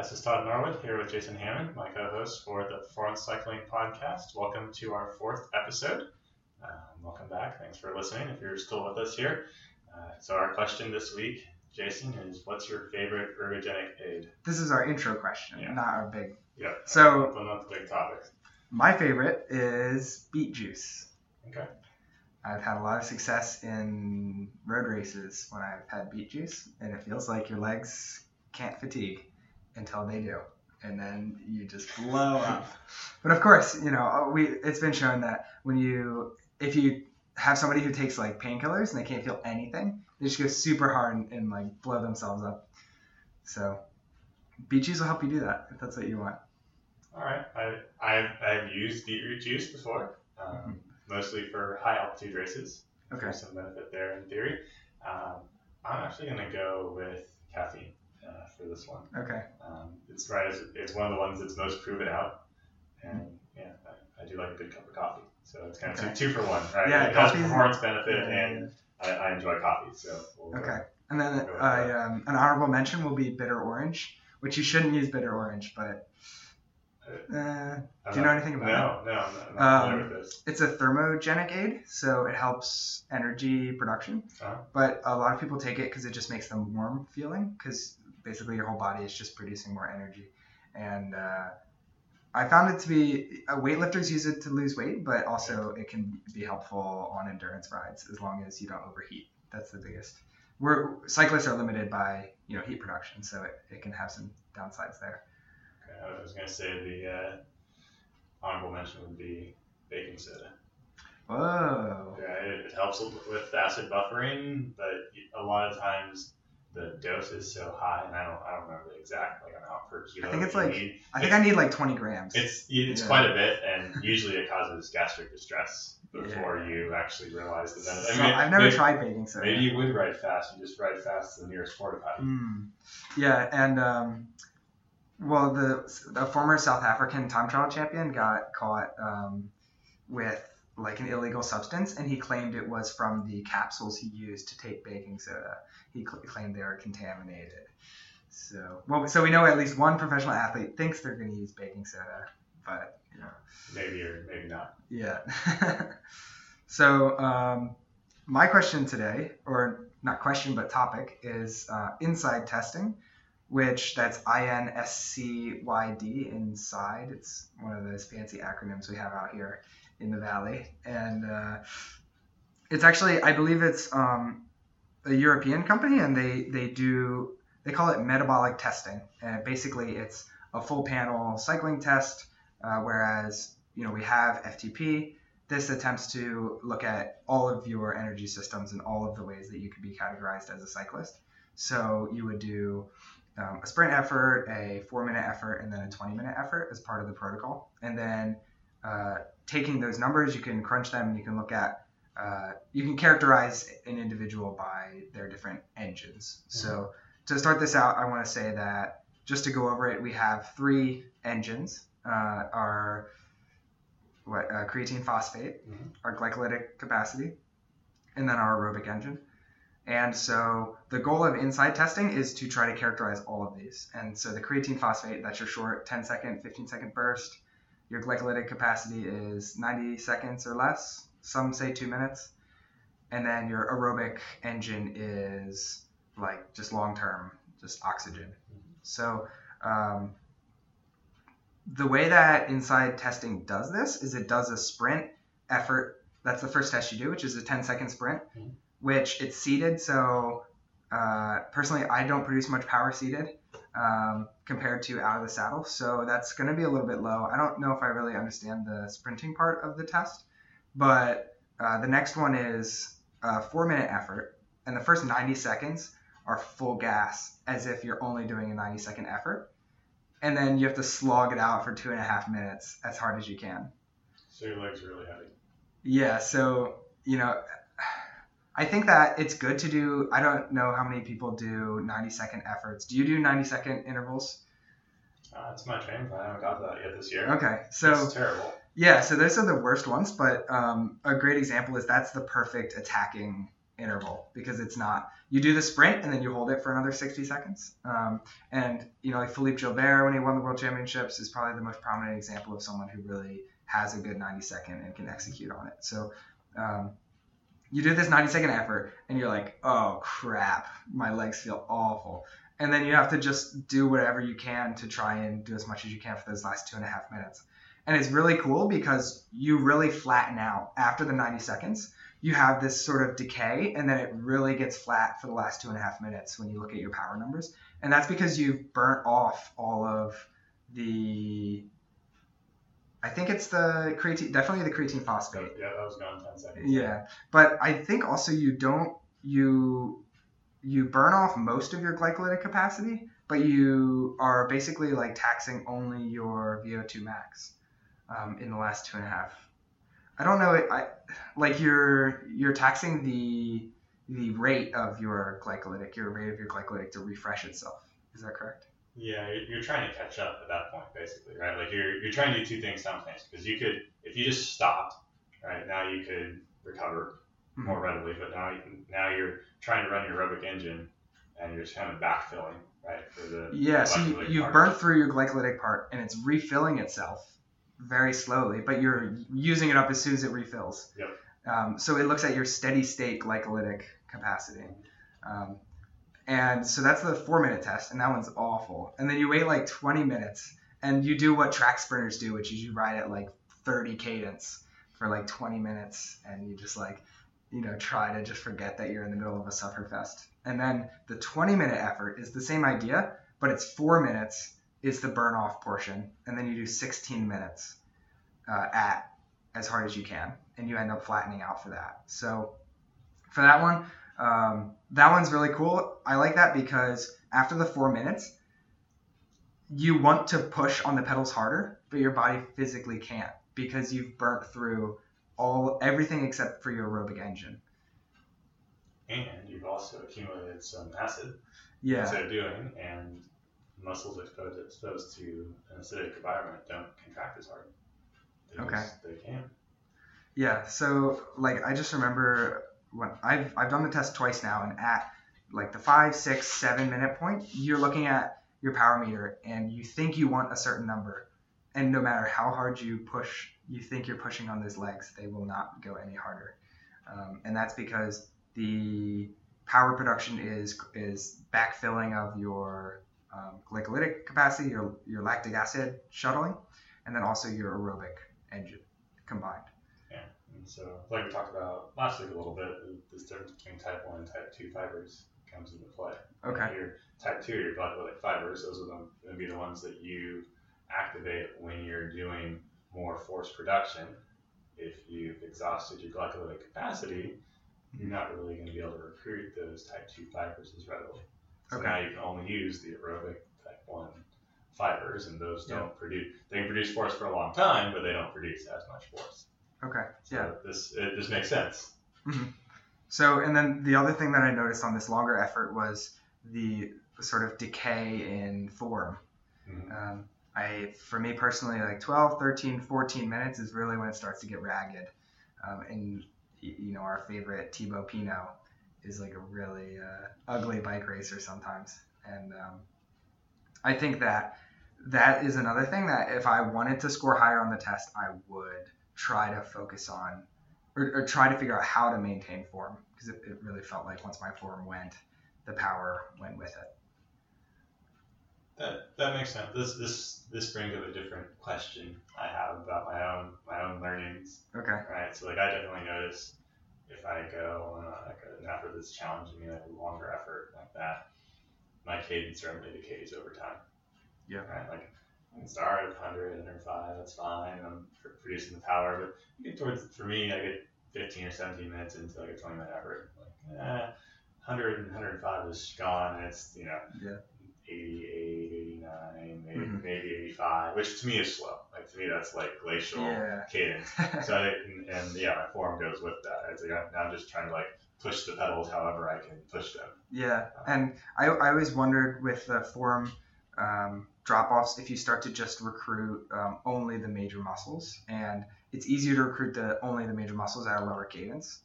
This is Todd Norwood here with Jason Hammond, my co-host for the Performance Cycling Podcast. Welcome to our fourth episode. Welcome back. Thanks for listening if you're still with us here. So our question this week, Jason, is what's your favorite ergogenic aid? This is our intro question, not our big. Yeah. So not the big topics. My favorite is beet juice. Okay. I've had a lot of success in road races when I've had beet juice, and it feels like your legs can't fatigue until they do, and then you just blow up. But of course, you know, it's been shown that if you have somebody who takes like painkillers and they can't feel anything, they just go super hard and like blow themselves up. So beet juice will help you do that if that's what you want. All right, I've used beet root juice before. Mostly for high altitude races. Okay. There's some benefit there in theory. I'm actually going to go with caffeine for this one. Okay. It's one of the ones that's most proven out. And I do like a good cup of coffee. So it's kind of two for one, right? Yeah, it has performance benefit and I enjoy coffee. So And then an honorable mention will be bitter orange, which you shouldn't use bitter orange, but... do you know anything about it? No, I'm not familiar with this. It's a thermogenic aid, so it helps energy production. But a lot of people take it because it just makes them warm feeling, because basically your whole body is just producing more energy. And I found it to be weightlifters use it to lose weight, but also it can be helpful on endurance rides as long as you don't overheat. That's the biggest. Cyclists are limited by heat production, so it can have some downsides there. I was going to say the honorable mention would be baking soda. Whoa. Yeah, it helps with acid buffering, but a lot of times the dose is so high, and I don't remember the exact amount per kilo. I need like 20 grams. It's quite a bit, and usually it causes gastric distress before you actually realize the benefit. So I've never tried baking soda. Maybe you would ride fast. You just ride fast to the nearest porta potty. Yeah, and... Well, the former South African time trial champion got caught with an illegal substance, and he claimed it was from the capsules he used to take baking soda. He claimed they were contaminated. So we know at least one professional athlete thinks they're going to use baking soda, but maybe or maybe not. Yeah. So my question today, or not question but topic, is INSCYD testing. Which that's INSCYD, inside. It's one of those fancy acronyms we have out here in the Valley. And it's actually, I believe it's a European company, and they call it metabolic testing. And basically it's a full panel cycling test, whereas, we have FTP. This attempts to look at all of your energy systems and all of the ways that you could be categorized as a cyclist. So you would do... a sprint effort, a 4-minute effort, and then a 20-minute effort as part of the protocol. And then taking those numbers, you can crunch them, and you can look at, you can characterize an individual by their different engines. Mm-hmm. So to start this out, I want to say that just to go over it, we have three engines, our creatine phosphate, mm-hmm. our glycolytic capacity, and then our aerobic engine. And so the goal of INSCYD testing is to try to characterize all of these. And so the creatine phosphate, that's your short 10-second, 15-second burst. Your glycolytic capacity is 90 seconds or less. Some say 2 minutes. And then your aerobic engine is just long-term, just oxygen. Mm-hmm. So the way that INSCYD testing does this is it does a sprint effort. That's the first test you do, which is a 10-second sprint. Mm-hmm. Which it's seeded, so personally I don't produce much power seeded compared to out of the saddle, so that's going to be a little bit low. I don't know if I really understand the sprinting part of the test, but the next one is a 4-minute effort, and the first 90 seconds are full gas as if you're only doing a 90-second effort, and then you have to slog it out for 2.5 minutes as hard as you can. So your legs are really heavy. Yeah, so, I think that it's good to do. I don't know how many people do 90-second efforts. Do you do 90-second intervals? That's my training plan. I haven't got that yet this year. Okay, so it's terrible. Yeah, so those are the worst ones. But a great example is that's the perfect attacking interval, because it's not, you do the sprint and then you hold it for another 60 seconds. And, you know, like Philippe Gilbert, when he won the World Championships, is probably the most prominent example of someone who really has a good 90-second and can execute on it. So, you do this 90-second effort and you're like, oh crap, my legs feel awful. And then you have to just do whatever you can to try and do as much as you can for those last 2.5 minutes. And it's really cool because you really flatten out after the 90 seconds. You have this sort of decay, and then it really gets flat for the last 2.5 minutes when you look at your power numbers. And that's because you've burnt off all of the, I think it's the creatine, definitely the creatine phosphate. Yeah, that was gone 10 seconds. Yeah. But I think also you burn off most of your glycolytic capacity, but you are basically like taxing only your VO2 max in the last 2.5. I don't know. You're taxing the rate of your glycolytic to refresh itself. Is that correct? Yeah, you're trying to catch up at that point, basically, right? Like you're trying to do two things sometimes, because you could, if you just stopped, right, now you could recover more readily, but now you're trying to run your aerobic engine and you're just kind of backfilling, right? For the so you've burnt through your glycolytic part and it's refilling itself very slowly, but you're using it up as soon as it refills. Yep. So it looks at your steady state glycolytic capacity. And so that's the 4-minute test, and that one's awful. And then you wait like 20 minutes and you do what track sprinters do, which is you ride at like 30 cadence for like 20 minutes and you just like, you know, try to just forget that you're in the middle of a sufferfest. And then the 20-minute effort is the same idea, but it's 4 minutes is the burn-off portion, and then you do 16 minutes at as hard as you can, and you end up flattening out for that. So for that one, that one's really cool. I like that because after the 4 minutes, you want to push on the pedals harder, but your body physically can't because you've burnt through everything except for your aerobic engine, and you've also accumulated some acid. Yeah. So doing, and muscles exposed to an acidic environment don't contract as hard. They can. Yeah. So like I just remember when I've done the test twice now, and at like the 5, 6, 7 minute point, you're looking at your power meter and you think you want a certain number, and no matter how hard you push, you think you're pushing on those legs, they will not go any harder. And that's because the power production is backfilling of your glycolytic capacity, your lactic acid shuttling, and then also your aerobic engine combined. Yeah, and so like we talked about last week a little bit, this difference between type 1 and type 2 fibers comes into play. Okay. And your type 2, your glycolytic fibers, those are going to be the ones that you activate when you're doing more force production. If you've exhausted your glycolytic capacity, you're not really going to be able to recruit those type 2 fibers as readily. So now you can only use the aerobic type 1 fibers, and those don't produce, they can produce force for a long time, but they don't produce as much force. Okay. So this makes sense. Mm-hmm. So, and then the other thing that I noticed on this longer effort was the sort of decay in form. Mm-hmm. For me personally, like 12, 13, 14 minutes is really when it starts to get ragged. And, you know, our favorite Thibaut Pinot is like a really ugly bike racer sometimes. And I think that is another thing that if I wanted to score higher on the test, I would try to focus on or try to figure out how to maintain form, because it really felt like once my form went, the power went with it. That makes sense. This brings up a different question I have about my own learnings. Okay. Right. So like I definitely notice if I go on an effort that's challenging me, like a longer effort like that, my cadence certainly decays over time. Yeah. Right. Like I can start at 100, 105. That's fine. I'm producing the power, but you get I get 15 or 17 minutes into like a 20-minute effort. Like 100 and 105 is gone. And it's 88, 89, maybe 85, which to me is slow. Like to me, that's like glacial cadence. So my form goes with that. It's like I'm just trying to like push the pedals however I can push them. Yeah, and I always wondered with the form drop-offs if you start to just recruit only the major muscles, and it's easier to recruit only the major muscles at a lower cadence.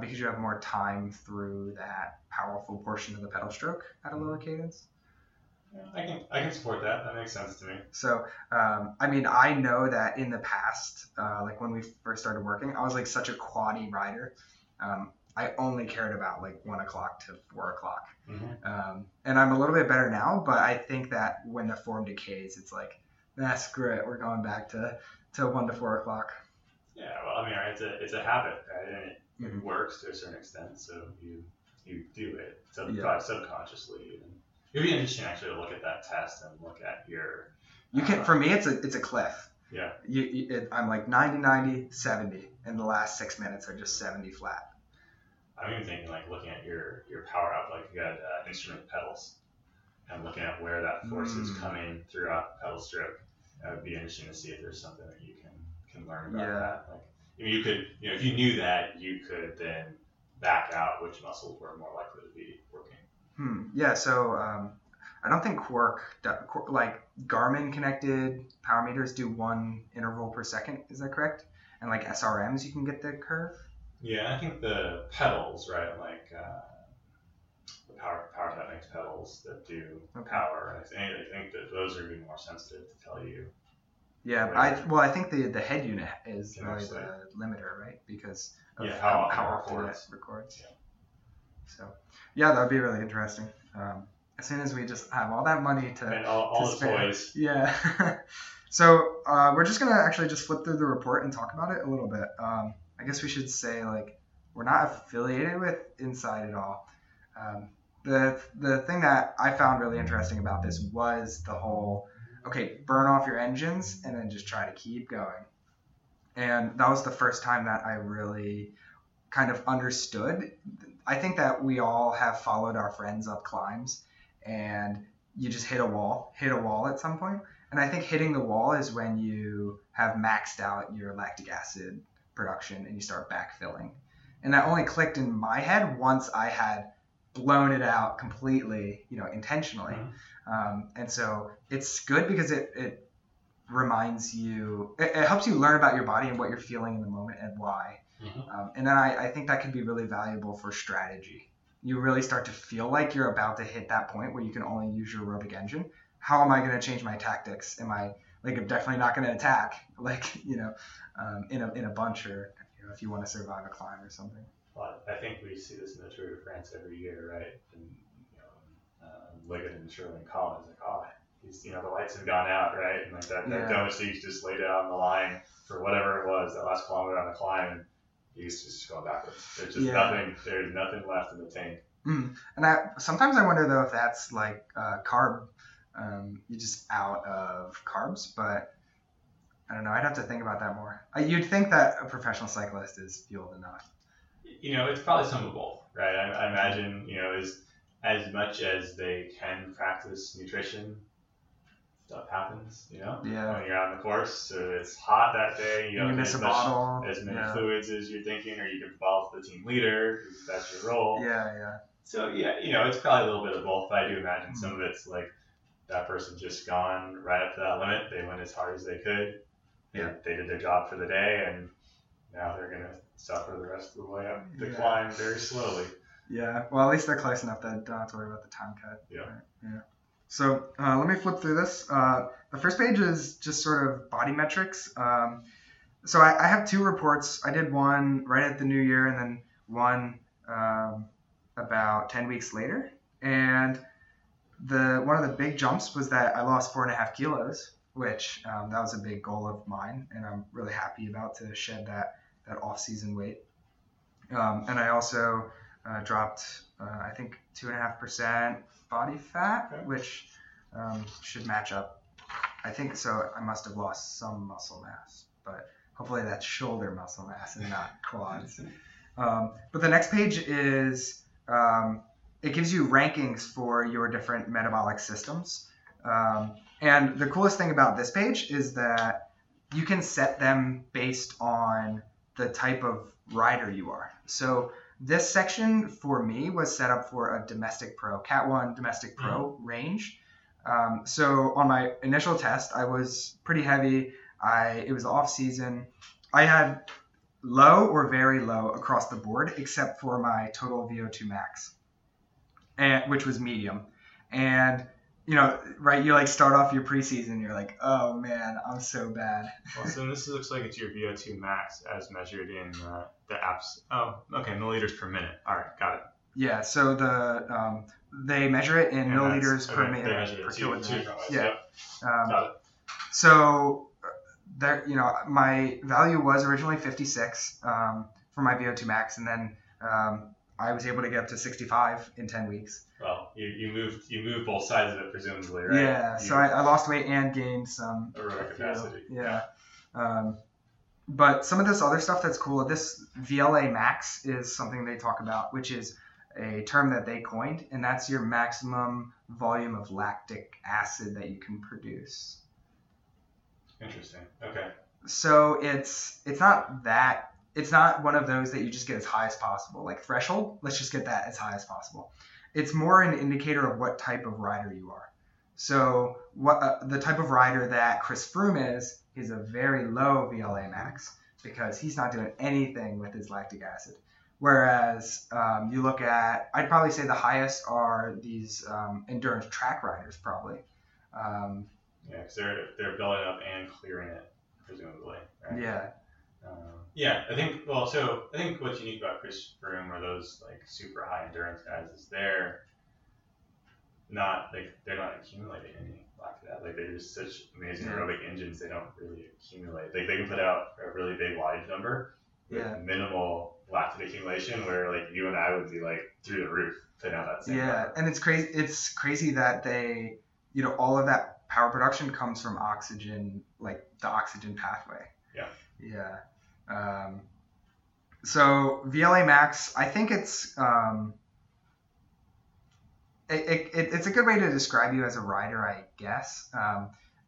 because you have more time through that powerful portion of the pedal stroke at a lower cadence. I can support that. That makes sense to me. So, I mean, I know that in the past, like when we first started working, I was like such a quaddy rider. I only cared about like 1 o'clock to 4 o'clock. Mm-hmm. And I'm a little bit better now, but I think that when the form decays, it's like, nah, screw it. We're going back to 1 to 4 o'clock. Yeah. Well, I mean, it's a habit, right? And it mm-hmm. works to a certain extent. So you do it subconsciously. And it'd be interesting actually to look at that test and look at your. You can, for me, it's a cliff. Yeah. I'm like 90, 90, 70, and the last 6 minutes are just 70 flat. I'm even thinking like looking at your power up, like you got instrument pedals, and looking at where that force is coming throughout the pedal stroke. It would be interesting to see if there's something that you can learn about that. Like, I mean, you could, you know, if you knew that, you could then back out which muscles were more likely to be working. Yeah, so I don't think Quark, like Garmin connected power meters do one interval per second, is that correct? And like SRMs, you can get the curve? Yeah, I think the pedals, right, like the power Technics pedals that do power, I think that those are going to be more sensitive to tell you. Yeah, I think the head unit is really the limiter, right, because of how often it records. Yeah. So, yeah, that would be really interesting. As soon as we just have all that money to spend. Toys. Yeah. So we're just going to actually just flip through the report and talk about it a little bit. I guess we should say, like, we're not affiliated with INSCYD at all. The thing that I found really interesting about this was the whole, okay, burn off your engines and then just try to keep going. And that was the first time that I really kind of understood. I think that we all have followed our friends up climbs and you just hit a wall at some point. And I think hitting the wall is when you have maxed out your lactic acid production and you start backfilling. And that only clicked in my head once I had blown it out completely, you know, intentionally. Mm-hmm. And so it's good because it reminds you, it helps you learn about your body and what you're feeling in the moment and why. Mm-hmm. And then I think that could be really valuable for strategy. You really start to feel like you're about to hit that point where you can only use your aerobic engine. How am I going to change my tactics? I'm definitely not going to attack, like, you know, in a bunch or, you know, if you want to survive a climb or something. Well, I think we see this in the Tour de France every year, right? And, you know, Liggett and Shirley Collins, like, he's, you know, the lights have gone out, right? And like that donut he's just laid out on the line for whatever it was, that last kilometer on the climb. He's just going backwards. There's just nothing. There's nothing left in the tank. And sometimes I wonder though if that's like carb. You're just out of carbs, but I don't know. I'd have to think about that more. You'd think that a professional cyclist is fueled enough. You know, it's probably some of both, right? I imagine, you know, as much as they can practice nutrition. Stuff happens, you know, when you're out on the course. So it's hot that day. You don't miss as many fluids as you're thinking, or you can follow the team leader because that's your role. Yeah. So, yeah, you know, it's probably a little bit of both. But I do imagine some of it's like that person just gone right up to that limit. They went as hard as they could. Yeah. They did their job for the day, and now they're going to suffer the rest of the way up the climb very slowly. Yeah. Well, at least they're close enough that I don't have to worry about the time cut. Yeah. Right? Yeah. So let me flip through this. The first page is just sort of body metrics. So I have two reports. I did one right at the new year and then one about 10 weeks later. And one of the big jumps was that I lost 4.5 kilos, which that was a big goal of mine. And I'm really happy about to shed that off-season weight. And I also dropped, I think, 2.5% body fat, which should match up. I think so. I must have lost some muscle mass, but hopefully that's shoulder muscle mass and not quads. But the next page is it gives you rankings for your different metabolic systems. And the coolest thing about this page is that you can set them based on the type of rider you are. So this section for me was set up for a domestic pro, Cat 1 domestic pro range. So on my initial test, I was pretty heavy. It was off season. I had low or very low across the board, except for my total VO2 max, and which was medium. And you know, right? You like start off your preseason, you're like, oh man, I'm so bad. Well, so this looks like it's your VO2 max as measured in the apps. Oh, okay, milliliters per minute. All right, got it. Yeah, so the they measure it in milliliters per minute per kilogram. Yeah. Got it. So there, you know, my value was originally 56 for my VO2 max, and then I was able to get up to 65 in 10 weeks. Well, you moved both sides of it, presumably, right? Yeah. So I lost weight and gained some aerobic capacity. Yeah. But some of this other stuff that's cool, this VLA max is something they talk about, which is a term that they coined, and that's your maximum volume of lactic acid that you can produce. Interesting. Okay. So it's not one of those that you just get as high as possible. Like threshold, let's just get that as high as possible. It's more an indicator of what type of rider you are. So what the type of rider that Chris Froome is a very low VLA max because he's not doing anything with his lactic acid. Whereas you look at, I'd probably say the highest are these endurance track riders probably. Yeah, because they're building up and clearing it, presumably. Right? Yeah. I think what's unique about Chris Froome are those like super high endurance guys is they're not accumulating any lactic acid. Like they're just such amazing aerobic engines, they don't really accumulate. Like they can put out a really big wattage number with minimal lactic accumulation, where like you and I would be like through the roof putting out that same. Yeah, number. And it's crazy that they, you know, all of that power production comes from oxygen, like the oxygen pathway. Yeah. So VLA max, I think it's it's a good way to describe you as a rider, I guess.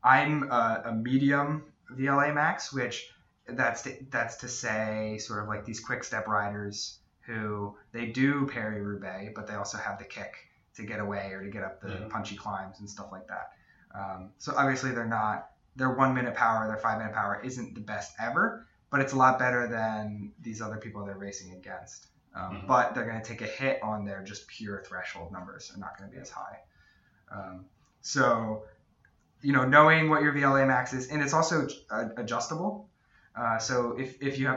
I'm a medium VLA max, which that's to say sort of like these quick step riders who they do Paris-Roubaix, but they also have the kick to get away or to get up the punchy climbs and stuff like that. So obviously their 1 minute power, their 5 minute power isn't the best ever, but it's a lot better than these other people they're racing against. But they're going to take a hit on their just pure threshold numbers. They're not going to be as high. So, you know, knowing what your VLA max is, and it's also adjustable. So if you're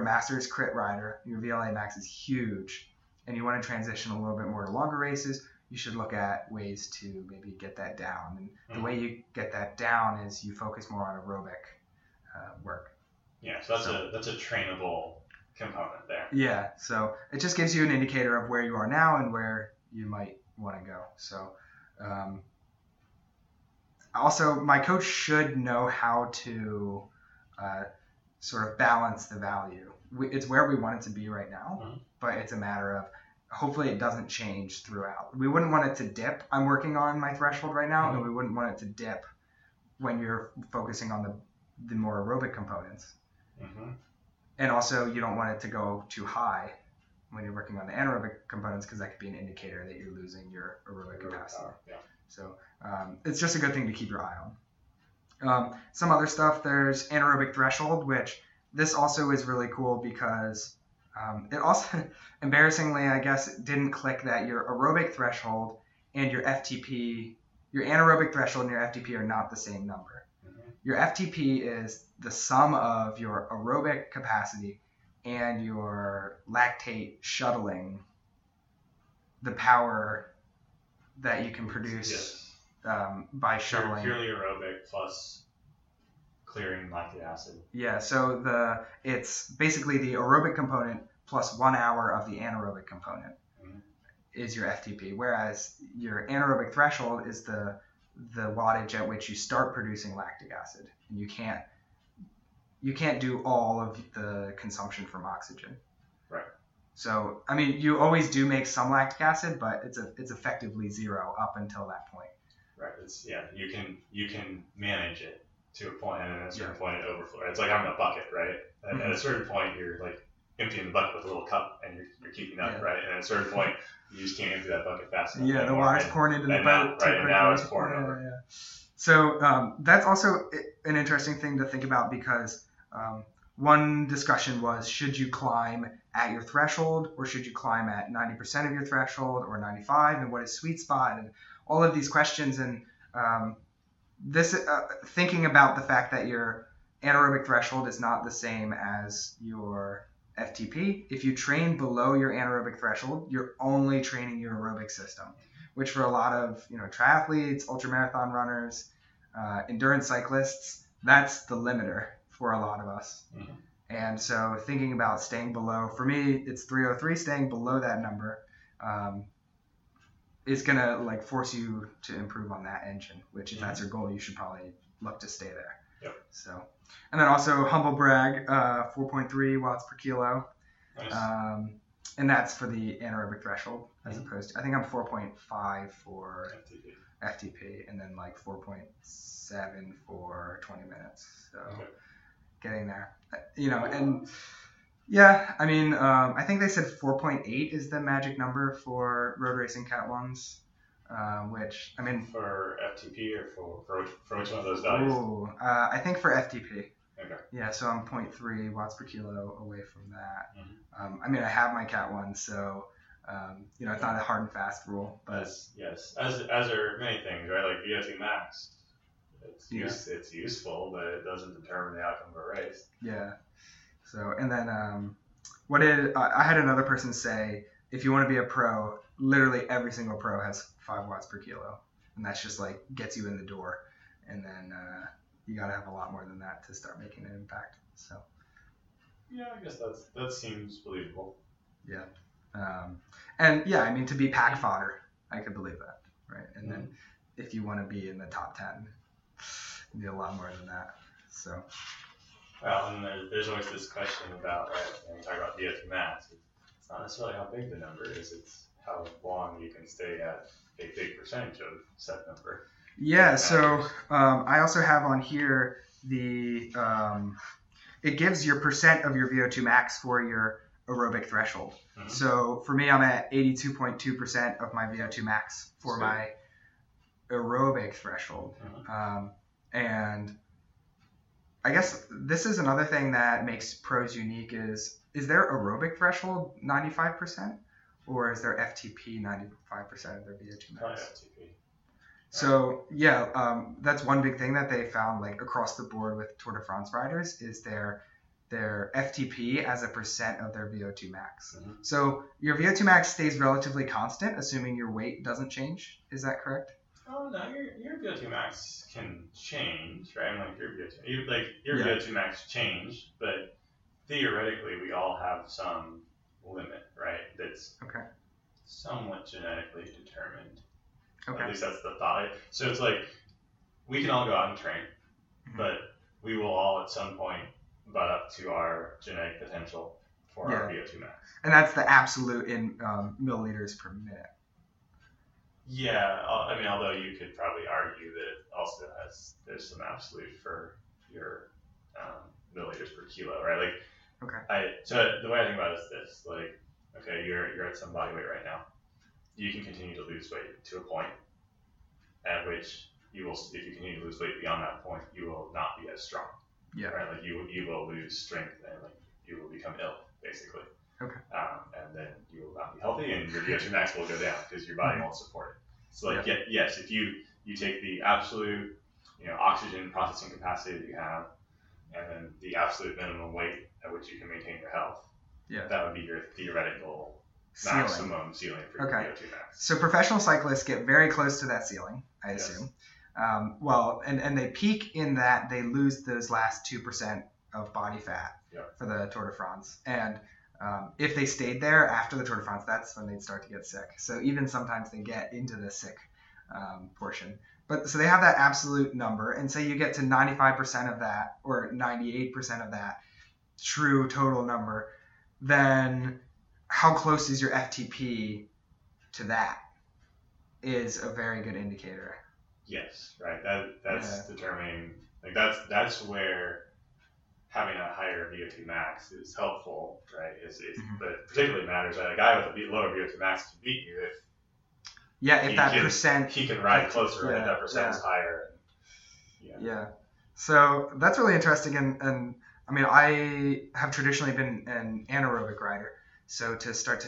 a master's crit rider, your VLA max is huge and you want to transition a little bit more to longer races, you should look at ways to maybe get that down. And the way you get that down is you focus more on aerobic work. Yeah, so that's a trainable component there. Yeah, so it just gives you an indicator of where you are now and where you might want to go. So also, my coach should know how to sort of balance the value. It's where we want it to be right now, but it's a matter of, hopefully it doesn't change throughout. We wouldn't want it to dip. I'm working on my threshold right now, and we wouldn't want it to dip when you're focusing on the more aerobic components. And also, you don't want it to go too high when you're working on the anaerobic components, because that could be an indicator that you're losing your aerobic capacity. Yeah. So it's just a good thing to keep your eye on. Some other stuff, there's anaerobic threshold, which this also is really cool because it also, embarrassingly, I guess, didn't click that your aerobic threshold and your FTP, your anaerobic threshold and your FTP are not the same number. Your FTP is the sum of your aerobic capacity and your lactate shuttling, the power that you can produce by shuttling. Purely aerobic plus clearing lactic acid. Yeah, so it's basically the aerobic component plus 1 hour of the anaerobic component is your FTP, whereas your anaerobic threshold is the wattage at which you start producing lactic acid. And you can't do all of the consumption from oxygen. Right. So, I mean, you always do make some lactic acid, but it's effectively zero up until that point. Right. You can manage it to a point, and at a certain point it overflows. It's like having a bucket, right? And at a certain point you're like emptying the bucket with a little cup and you're keeping up, right? And at a certain point you just can't empty that bucket fast enough. Yeah, the water's pouring into the boat. Right, and now it's pouring over. Yeah. So that's also an interesting thing to think about because One discussion was, should you climb at your threshold, or should you climb at 90% of your threshold, or 95, and what is sweet spot, and all of these questions. And thinking about the fact that your anaerobic threshold is not the same as your FTP. If you train below your anaerobic threshold, you're only training your aerobic system, which for a lot of triathletes, ultramarathon runners, endurance cyclists, that's the limiter for a lot of us. Mm-hmm. And so thinking about staying below, for me, it's 303, staying below that number is going to force you to improve on that engine, which if that's your goal, you should probably look to stay there. Yep. So, and then also humble brag, 4.3 watts per kilo. Nice. And that's for the anaerobic threshold as opposed to, I think I'm 4.5 for FTP and then 4.7 for 20 minutes. So getting there, and I think they said 4.8 is the magic number for road racing cat ones. Which I mean, for FTP or for which one of those values? Ooh, I think for FTP. Okay. Yeah, so I'm 0.3 watts per kilo away from that. Mm-hmm. I have my cat one, so it's not a hard and fast rule, but yes, as are many things, right? Like VO2 max, it's useful, but it doesn't determine the outcome of a race. Yeah. So and then what did I had another person say? If you want to be a pro, literally every single pro has 5 watts per kilo, and that's just gets you in the door, and then you got to have a lot more than that to start making an impact. So I guess that seems believable. To be pack fodder, I could believe that, right? And then if you want to be in the top 10, you need a lot more than that. So and there's always this question about, when you talk about VO2 max, it's not necessarily how big the number is, it's how long you can stay at a big percentage of set number. Yeah, so I also have on here the it gives your percent of your VO2 max for your aerobic threshold. Mm-hmm. So for me, I'm at 82.2% of my VO2 max for my aerobic threshold. Mm-hmm. And I guess this is another thing that makes pros unique is their aerobic threshold 95%? Or is their FTP 95% of their VO2 max? Probably FTP. Right. So that's one big thing that they found across the board with Tour de France riders is their FTP as a percent of their VO2 max. Mm-hmm. So your VO2 max stays relatively constant, assuming your weight doesn't change. Is that correct? Oh no, your VO2 max can change, right? Your VO2 max changed, but theoretically we all have some limit, right? That's somewhat genetically determined. Okay. At least that's the thought. So it's we can all go out and train, mm-hmm. but we will all at some point butt up to our genetic potential for our VO2 max. And that's the absolute in milliliters per minute. Yeah, although you could probably argue that it also there's some absolute for your milliliters per kilo, right? Okay. So the way I think about it is this, you're at some body weight right now. You can continue to lose weight to a point at which you will, if you continue to lose weight beyond that point, you will not be as strong. Yeah. Right? You will lose strength and you will become ill, basically. Okay. And then you will not be healthy and your VO2 max will go down because your body won't support it. So yes, if you take the absolute, oxygen processing capacity that you have, and then the absolute minimum weight at which you can maintain your health. Yeah. That would be your theoretical maximum ceiling for your VO2 max. So professional cyclists get very close to that ceiling, I assume. And they peak in that they lose those last 2% of body fat for the Tour de France. And if they stayed there after the Tour de France, that's when they'd start to get sick. So even sometimes they get into the sick portion. But so they have that absolute number, and say you get to 95% of that or 98% of that true total number, then how close is your FTP to that is a very good indicator. Yes, right. That's determining that's where having a higher VO2 max is helpful, right? But it particularly matters that a guy with a lower VO2 max can beat you if. Yeah, if that percent... He can ride closer and if that percent is higher. Yeah. So that's really interesting. And I mean, I have traditionally been an anaerobic rider. So to start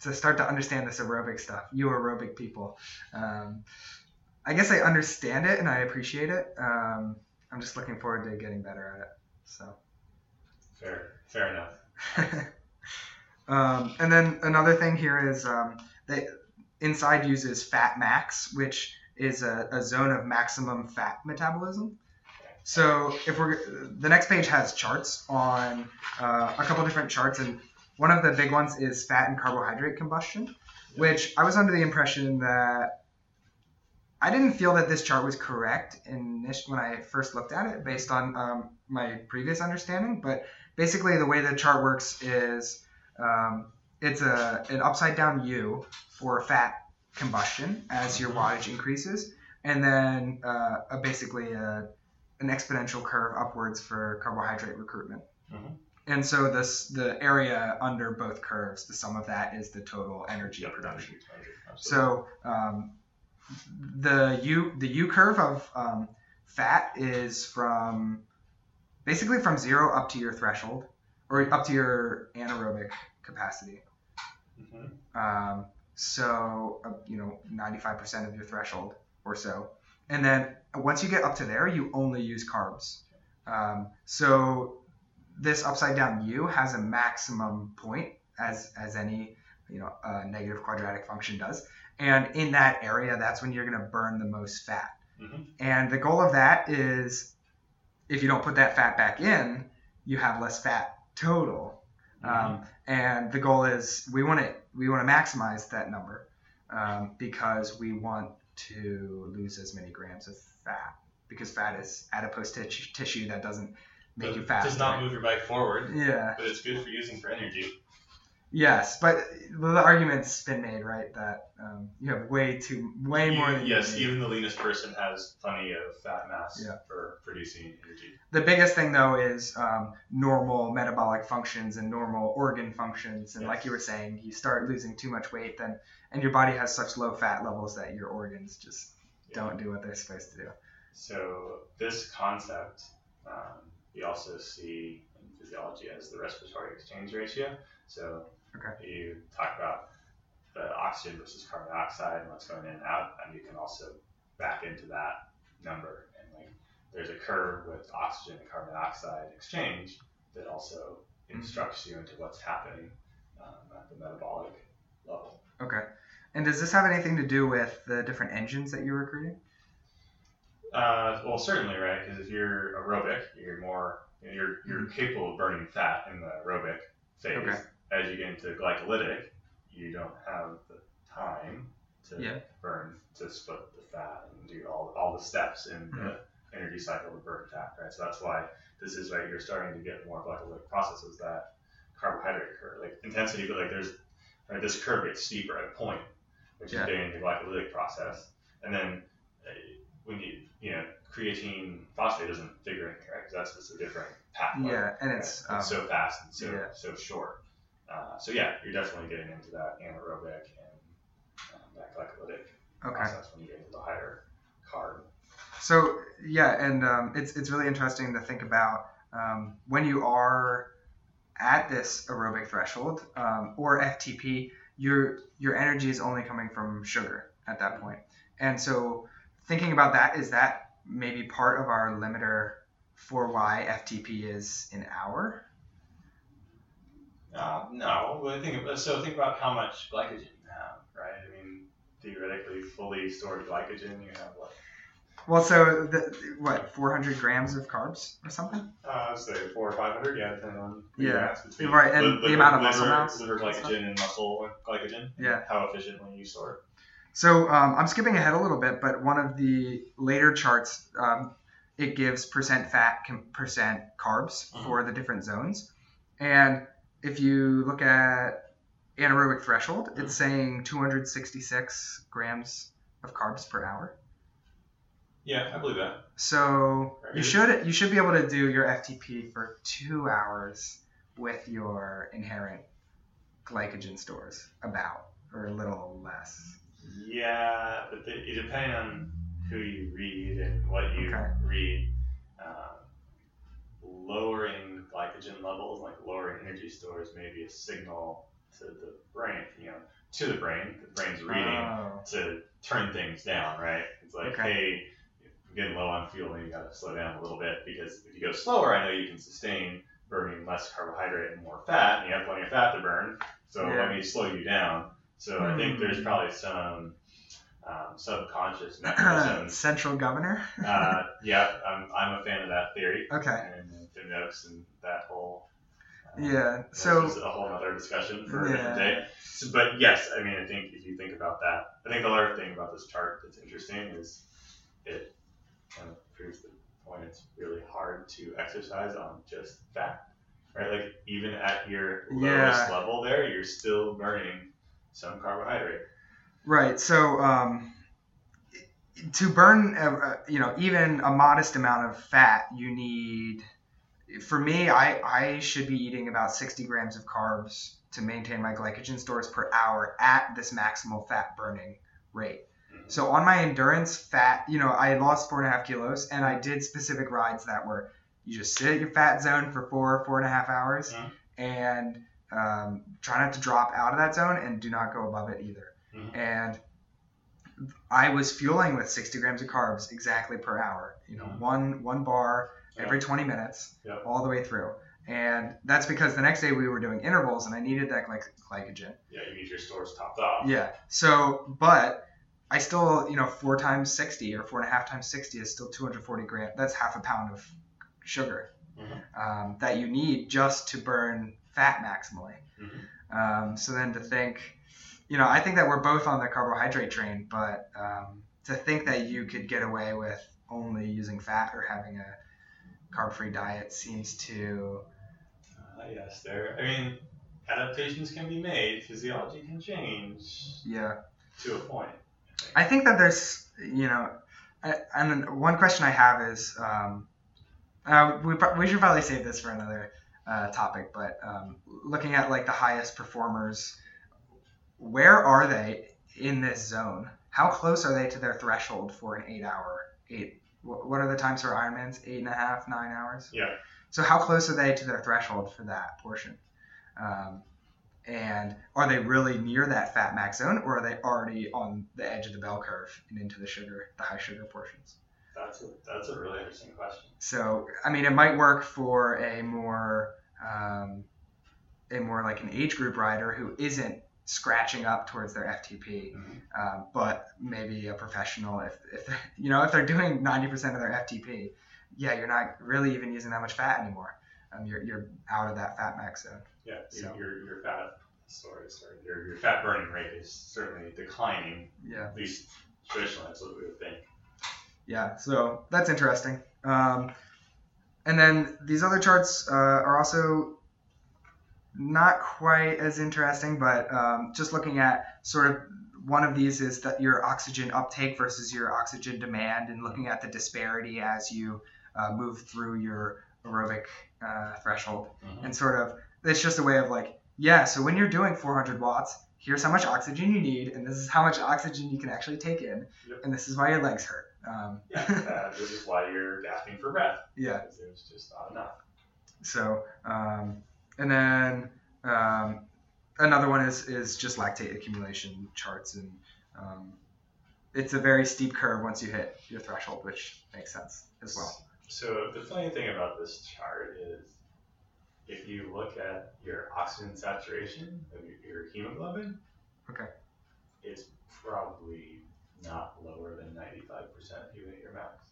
to understand this aerobic stuff, you aerobic people, I guess I understand it and I appreciate it. I'm just looking forward to getting better at it. So fair enough. And then another thing here is that INSCYD uses Fat Max, which is a zone of maximum fat metabolism. So the next page has charts on a couple different charts, and one of the big ones is fat and carbohydrate combustion, which I was under the impression that I didn't feel that this chart was correct when I first looked at it based on my previous understanding. But basically the way the chart works is it's an upside down U for fat combustion as your wattage increases, and then an exponential curve upwards for carbohydrate recruitment. Mm-hmm. And so the area under both curves, the sum of that is the total energy production. So the U curve of fat is from zero up to your threshold, or up to your anaerobic capacity. Mm-hmm. So 95% of your threshold or so. And then once you get up to there, you only use carbs. So this upside down U has a maximum point, as any negative quadratic function does. And in that area, that's when you're going to burn the most fat. Mm-hmm. And the goal of that is, if you don't put that fat back in, you have less fat total. Mm-hmm. And the goal is we want to maximize that number because we want to lose as many grams of fat, because fat is adipose tissue that doesn't make you fat. It does not move your bike forward. Yeah. But it's good for using for energy. Yes, but the argument's been made, right, that you have way more than you need. Even the leanest person has plenty of fat mass for producing energy. The biggest thing, though, is normal metabolic functions and normal organ functions. And like you were saying, you start losing too much weight, and your body has such low fat levels that your organs just don't do what they're supposed to do. So this concept we also see in physiology as the respiratory exchange ratio. So you talk about the oxygen versus carbon dioxide and what's going in and out, and you can also back into that number. And there's a curve with oxygen and carbon dioxide exchange that also instructs you into what's happening at the metabolic level. Okay. And does this have anything to do with the different engines that you're recruiting? Well, certainly, right? Because if you're aerobic, you're capable of burning fat in the aerobic phase. Okay. As you get into glycolytic, you don't have the time to burn, to split the fat and do all the steps in the energy cycle to burn fat, right? So that's why this is you're starting to get more glycolytic processes, that carbohydrate curve, intensity, but this curve gets steeper at a point, which is getting the glycolytic process. And then when you creatine phosphate doesn't figure in here, right? Because that's just a different pathway. Yeah, and it's so fast and so short. You're definitely getting into that anaerobic and that glycolytic process when you get into the higher carb. So it's really interesting to think about when you are at this aerobic threshold or FTP, your energy is only coming from sugar at that point. And so thinking about that, is that maybe part of our limiter for why FTP is an hour? No, well, think about how much glycogen you have, right? I mean, theoretically, fully stored glycogen, you have what? Well, so 400 grams of carbs or something? I'd say 400 or 500, depending on right, and the amount of muscle mass. Liver glycogen and muscle glycogen, and how efficiently you store it. So I'm skipping ahead a little bit, but one of the later charts, it gives percent fat, percent carbs for the different zones. And if you look at anaerobic threshold, it's saying 266 grams of carbs per hour. Yeah, I believe that. So you should be able to do your FTP for 2 hours with your inherent glycogen stores about, or a little less. Yeah, but depending on who you read and what you read, lowering glycogen energy stores maybe a signal to the brain, you know, to the brain, the brain's reading to turn things down, right? It's like, hey, if you're getting low on fuel, you got to slow down a little bit, because if you go slower, I know you can sustain burning less carbohydrate and more fat, and you have plenty of fat to burn, so let me slow you down. So I think there's probably some subconscious mechanism. Central governor? Yeah, I'm a fan of that theory. Okay. And Pinot's and that whole... yeah, so... That's a whole other discussion for a different day. So, but yes, I mean, I think if you think about that, I think the other thing about this chart that's interesting is it kind of proves the point. It's really hard to exercise on just fat, right? Like, even at your lowest level there, you're still burning some carbohydrate. Right. So, to burn, you know, even a modest amount of fat, you need, for me, I should be eating about 60 grams of carbs to maintain my glycogen stores per hour at this maximal fat burning rate. So on my endurance fat, you know, I had lost 4.5 kilos, and I did specific rides that were, you just sit at your fat zone for 4.5 hours and, try not to drop out of that zone and do not go above it either. And I was fueling with 60 grams of carbs exactly per hour, you know, one bar every 20 minutes all the way through. And that's because the next day we were doing intervals and I needed that glycogen. Yeah, you need your stores topped off. Yeah. So, but I still, you know, 4 times 60 or 4.5 times 60 is still 240 grams. That's 0.5 pound of sugar that you need just to burn fat maximally. So then to think... You know, I think that we're both on the carbohydrate train, but to think that you could get away with only using fat or having a carb-free diet seems to... yes, there. I mean, adaptations can be made. Physiology can change. Yeah. To a point. I think that there's, you know, and one question I have is, we should probably save this for another topic, but looking at like the highest performers... Where are they in this zone? How close are they to their threshold for an 8 hour, what are the times for Ironmans? 8.5, 9 hours? Yeah. So how close are they to their threshold for that portion? And are they really near that fat max zone, or are they already on the edge of the bell curve and into the sugar, the high sugar portions? That's a really interesting question. So, I mean, it might work for a more like an age group rider who isn't scratching up towards their FTP, but maybe a professional, if they're doing 90% of their FTP, yeah, you're not really even using that much fat anymore. You're out of that fat max zone. Yeah, so your fat stores or your fat burning rate is certainly declining. Yeah, at least traditionally, that's what we would think. Yeah, so that's interesting. And then these other charts are also not quite as interesting, but just looking at sort of one of these is that your oxygen uptake versus your oxygen demand, and looking at the disparity as you move through your aerobic threshold. And sort of, it's just a way of like, yeah, so when you're doing 400 watts, here's how much oxygen you need, and this is how much oxygen you can actually take in, and this is why your legs hurt. This is why you're gasping for breath. Yeah. Because there's just not enough. So, and then another one is just lactate accumulation charts, and it's a very steep curve once you hit your threshold, which makes sense as well. So the funny thing about this chart is if you look at your oxygen saturation of your hemoglobin, it's probably not lower than 95% if you hit your max.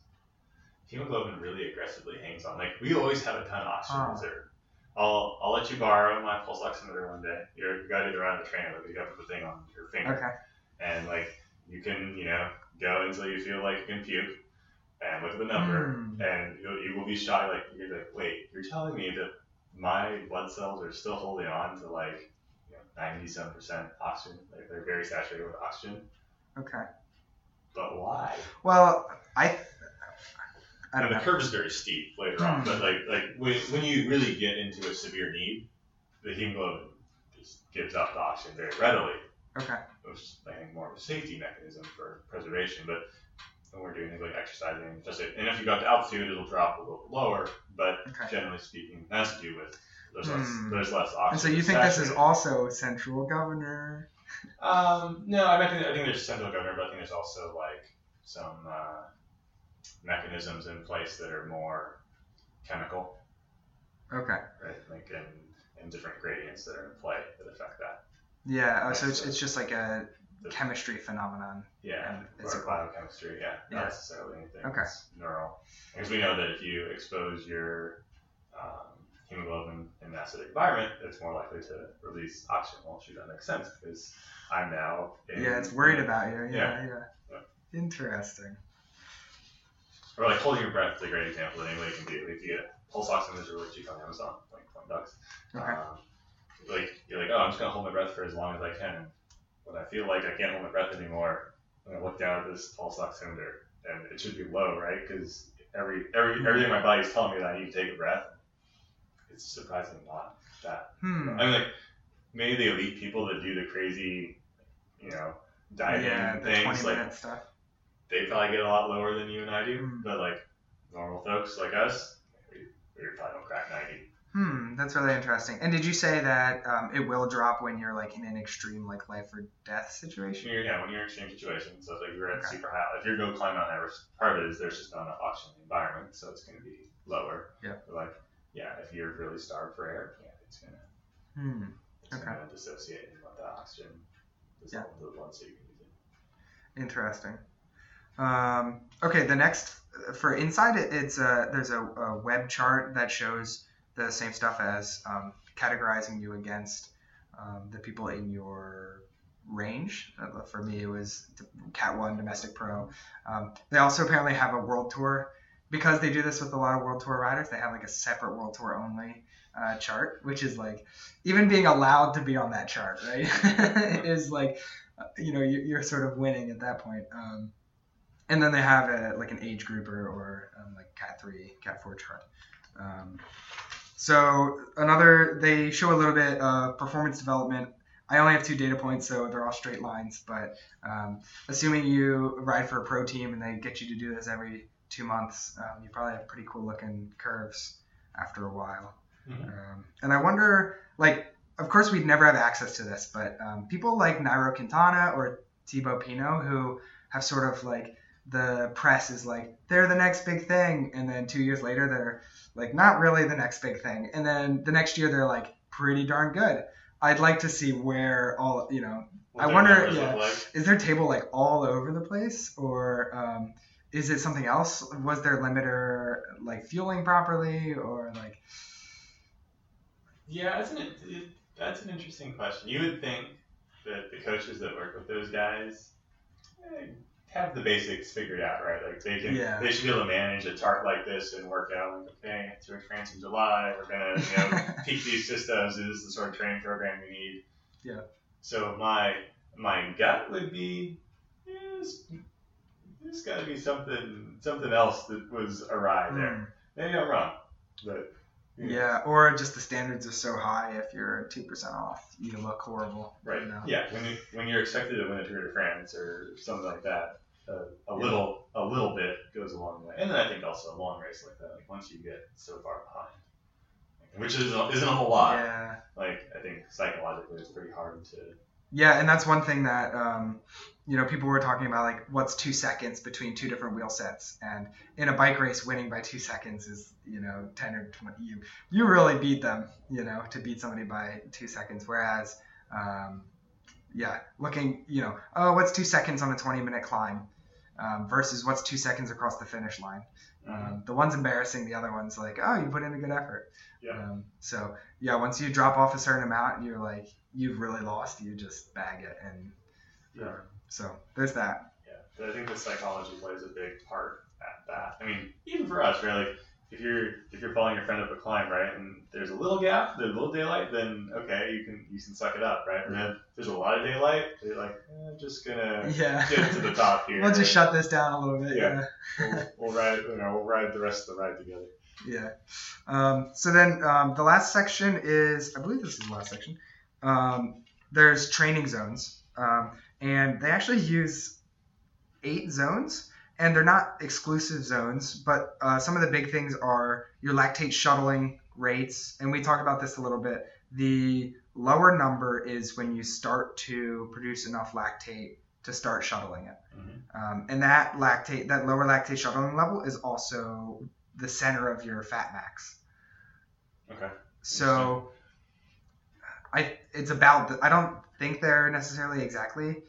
Hemoglobin really aggressively hangs on. Like, we always have a ton of oxygen reserve. I'll let you borrow my pulse oximeter one day. You got to do it around the trainer, but you have to put the thing on your finger. And like, you can, you know, go until you feel like you can puke and look at the number, and you will be shy. Like, you're like, wait, you're telling me that my blood cells are still holding on to like, you know, 97% oxygen. Like, they're very saturated with oxygen. But why? Well, I don't know. The curve is very steep later on, but like when you really get into a severe need, the hemoglobin just gives up the oxygen very readily. Which is, I think, more of a safety mechanism for preservation. But when we're doing things like exercising, especially, and if you go up to altitude, it'll drop a little lower. But generally speaking, that's to do with There's less oxygen. And so you think this is also central governor? No, I think there's central governor, but I think there's also like some mechanisms in place that are more chemical. Okay. Right, like and different gradients that are in play that affect that. Yeah. Oh, so it's just like a chemistry phenomenon. Yeah. And it's or biochemistry. Yeah. Not necessarily anything. Okay. It's neural. Because we know that if you expose your hemoglobin in an acidic environment, it's more likely to release oxygen. Well, shoot, that makes sense because I'm now. It's worried about you. Yeah. Interesting. Or like holding your breath is a great example that anybody can do. If you get pulse oximeters are really cheap on Amazon, like $20. Okay. Like you're like, oh, I'm just gonna hold my breath for as long as I can. When I feel like I can't hold my breath anymore, I'm gonna look down at this pulse oximeter, and it should be low, right? Because everything in my body is telling me that I need to take a breath. It's surprisingly not that. I mean, like maybe the elite people that do the crazy, diving things, like stuff. They probably get a lot lower than you and I do, but like normal folks like us, we probably don't crack 90. That's really interesting. And did you say that it will drop when you're like in an extreme like life or death situation? Yeah, when you're in extreme situations. So if like you're at super high, if you're going to climb Mount Everest, part of it is there's just not enough oxygen in the environment, so it's going to be lower. Yeah. But like if you're really starved for air, it's going to dissociate and let that oxygen dissolve into the blood so you can use it. Interesting. Okay, the next for INSCYD, it's there's a web chart that shows the same stuff as categorizing you against the people in your range. For me, it was Cat 1, Domestic Pro. They also apparently have a World Tour. Because they do this with a lot of World Tour riders, they have like a separate World Tour only chart, which is like even being allowed to be on that chart, right? is like, you're sort of winning at that point. And then they have an age group or like Cat 3, Cat 4 chart. So they show a little bit of performance development. I only have 2 data points, so they're all straight lines, but assuming you ride for a pro team and they get you to do this every 2 months, you probably have pretty cool looking curves after a while. And I wonder, of course we'd never have access to this, but people like Nairo Quintana or Thibaut Pinot who have sort of like the press is like, they're the next big thing. And then 2 years later, they're like, not really the next big thing. And then the next year, they're like, pretty darn good. I'd like to see where all, I wonder, is their table like all over the place? Or is it something else? Was their limiter like fueling properly or like? Yeah, that's an interesting question. You would think that the coaches that work with those guys, have the basics figured out, right? Like they should be able to manage a chart like this and work out like, okay, it's our France in July, we're gonna, peak these systems, this is the sort of training program we need. Yeah. So my gut would be there's gotta be something else that was awry there. Maybe I'm wrong. But yeah, or just the standards are so high. If you're 2% off, you look horrible. Right. Yeah, when you're expected to win a Tour de France or something like that, a little bit goes a long way. And then I think also a long race like that, like once you get so far behind, which isn't a whole lot. Yeah. Like I think psychologically, it's pretty hard to. Yeah, and that's one thing that people were talking about, like what's 2 seconds between 2 different wheel sets, and in a bike race, winning by 2 seconds is 10 or 20. You really beat them, to beat somebody by 2 seconds. Whereas, looking, what's 2 seconds on a 20-minute climb versus what's 2 seconds across the finish line. The one's embarrassing, the other one's like, oh, you put in a good effort. Yeah. Once you drop off a certain amount, you're like, you've really lost, you just bag it. And so there's that. Yeah, I think the psychology plays a big part at that. I mean, even for us, right? Like if you're following your friend up a climb, right, and there's a little gap, there's a little daylight, then okay, you can suck it up, right? And then if there's a lot of daylight, you're like, I'm just gonna get to the top here. We'll just shut this down a little bit. Yeah. We'll ride the rest of the ride together. Yeah. So then the last section is, I believe this is the last section. There's training zones, and they actually use 8 zones, and they're not exclusive zones, but some of the big things are your lactate shuttling rates, and we talk about this a little bit, the lower number is when you start to produce enough lactate to start shuttling it. Mm-hmm. And that lactate, that lower lactate shuttling level is also the center of your fat max. Okay. So it's about, I don't think they're necessarily exactly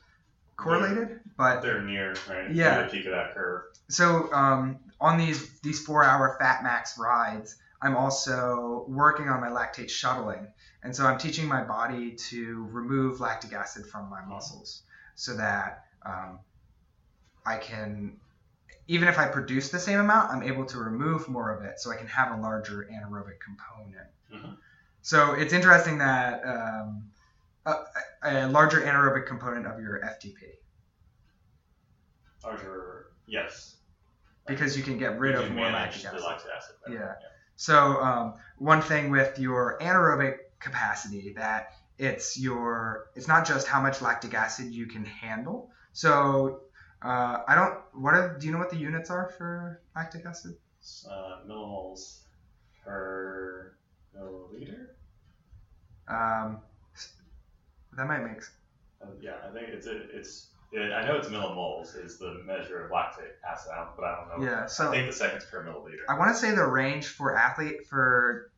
correlated, but they're near, right? Yeah. Near the peak of that curve. So on these 4-hour fat max rides, I'm also working on my lactate shuttling. And so I'm teaching my body to remove lactic acid from my muscles so that I can, even if I produce the same amount, I'm able to remove more of it so I can have a larger anaerobic component. Mm-hmm. So it's interesting that a larger anaerobic component of your FTP. Larger, yes. Because you can get rid of more lactic acid. Better. Yeah. So one thing with your anaerobic capacity that it's not just how much lactic acid you can handle. So do you know what the units are for lactic acid? Millimoles per milliliter. That might make sense. Yeah, I think I know it's millimoles is the measure of lactic acid, but I don't know. Yeah, so I think the seconds per milliliter. I want to say the range for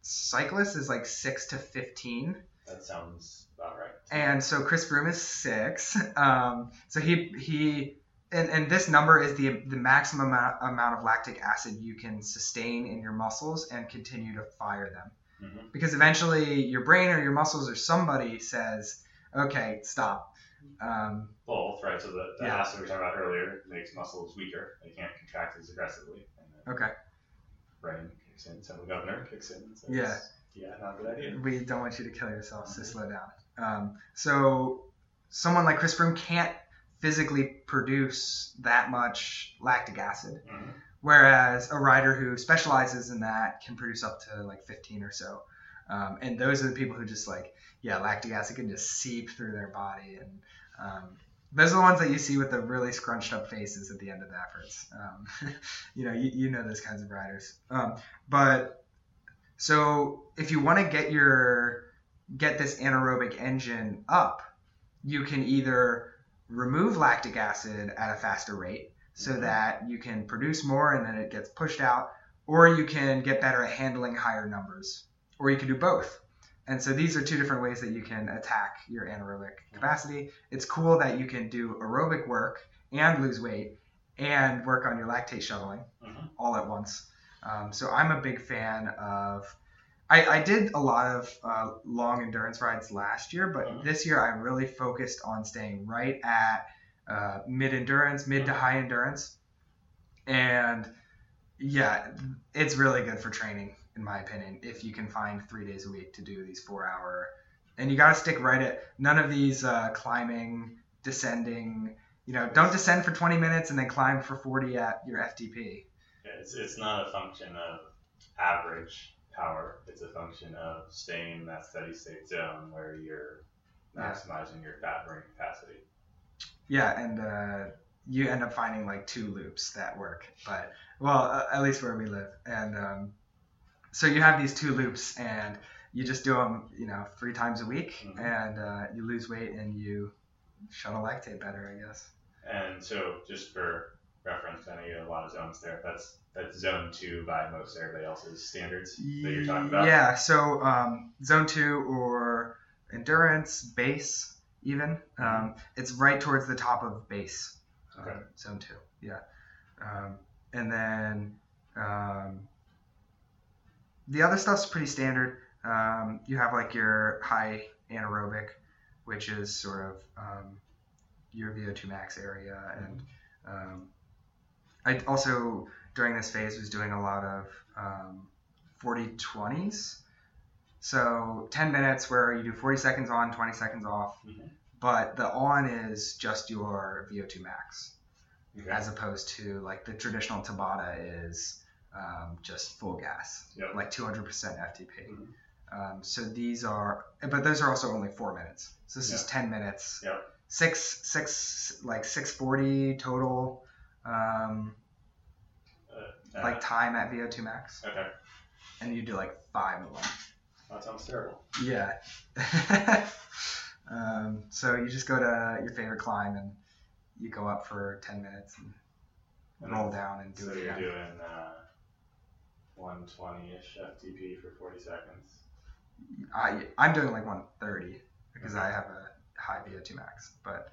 cyclists is like 6 to 15. That sounds about right. And so Chris Froome is 6. So he and this number is the maximum amount of lactic acid you can sustain in your muscles and continue to fire them. Mm-hmm. Because eventually your brain or your muscles or somebody says, okay, stop. Both, right? So the acid we talked about earlier makes muscles weaker. They can't contract as aggressively. And okay. Brain kicks in. So the governor kicks in. And says, yeah, not a good idea. We don't want you to kill yourself, so slow down. So someone like Chris Froome can't physically produce that much lactic acid, mm-hmm. whereas a rider who specializes in that can produce up to like 15 or so. And those are the people who just lactic acid can just seep through their body. And those are the ones that you see with the really scrunched up faces at the end of the efforts. You know those kinds of riders. But so if you want to get this anaerobic engine up, you can either remove lactic acid at a faster rate so mm-hmm. that you can produce more and then it gets pushed out, or you can get better at handling higher numbers. Or you can do both. And so these are two different ways that you can attack your anaerobic capacity. It's cool that you can do aerobic work and lose weight and work on your lactate shuttling mm-hmm. all at once. So I'm a big fan of... I did a lot of long endurance rides last year, but mm-hmm. this year I really focused on staying right at mid-endurance, mid to high endurance. And yeah, it's really good for training. In my opinion, if you can find 3 days a week to do these 4-hour, and you got to stick right at none of these climbing, descending, don't descend for 20 minutes and then climb for 40 at your FTP. Yeah, it's not a function of average power. It's a function of staying in that steady state zone where you're maximizing your fat burning capacity. Yeah. And, you end up finding like 2 loops that work, but at least where we live. And, so you have these 2 loops and you just do them, 3 times a week mm-hmm. and you lose weight and you shuttle lactate better, I guess. And so just for reference, I know you have a lot of zones there. That's zone 2 by most everybody else's standards that you're talking about. Yeah. So zone 2 or endurance, base even, mm-hmm. It's right towards the top of base. Okay. Zone 2. Yeah. And then, the other stuff's pretty standard. You have like your high anaerobic, which is sort of your VO2 max area. And I also, during this phase, was doing a lot of 40-20s. So 10 minutes where you do 40 seconds on, 20 seconds off. Mm-hmm. But the on is just your VO2 max, as opposed to like the traditional Tabata is... just full gas, like 200% FTP. Mm-hmm. So these are, but those are also only 4 minutes. So this is 10 minutes, 640 total. like time at VO2 max. Okay. And you do like 5 of them. That sounds terrible. Yeah. So you just go to your favorite climb and you go up for 10 minutes and roll down and do it again. So you're doing 120-ish FTP for 40 seconds. I'm doing like 130 because I have a high VO2 max. But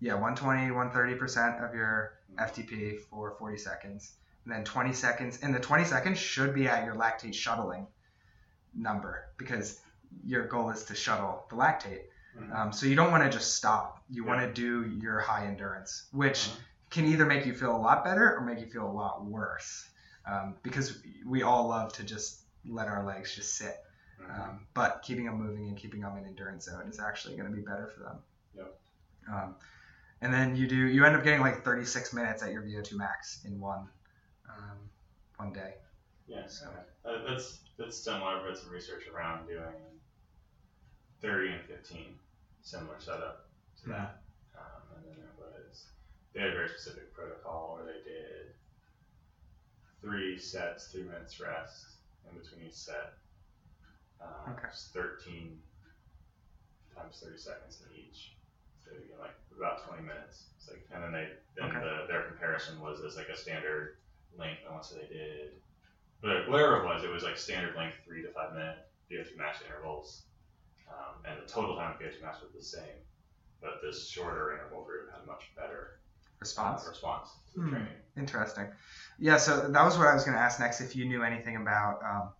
yeah, 120, 130% of your FTP for 40 seconds. And then 20 seconds. And the 20 seconds should be at your lactate shuttling number because your goal is to shuttle the lactate. Mm-hmm. So you don't want to just stop. You want to do your high endurance, which can either make you feel a lot better or make you feel a lot worse. Because we all love to just let our legs just sit. But keeping them moving and keeping them in endurance zone is actually going to be better for them. Yep. And then you end up getting like 36 minutes at your VO2 max in one day. Yeah. So that's similar, but some research around doing 30 and 15, similar setup to that. And then they had a very specific protocol where they did 3 sets, 3 minutes rest in between each set. It's 13 times 30 seconds in each, so you get like about 20 minutes. It's like, and then their comparison was as like a standard length. I want to say they did, but whatever it was like standard length 3 to 5 minute VO2 max intervals, and the total time of VO2 max was the same, but this shorter interval group had a much better response to the training. Interesting. Yeah, so that was what I was going to ask next. If you knew anything about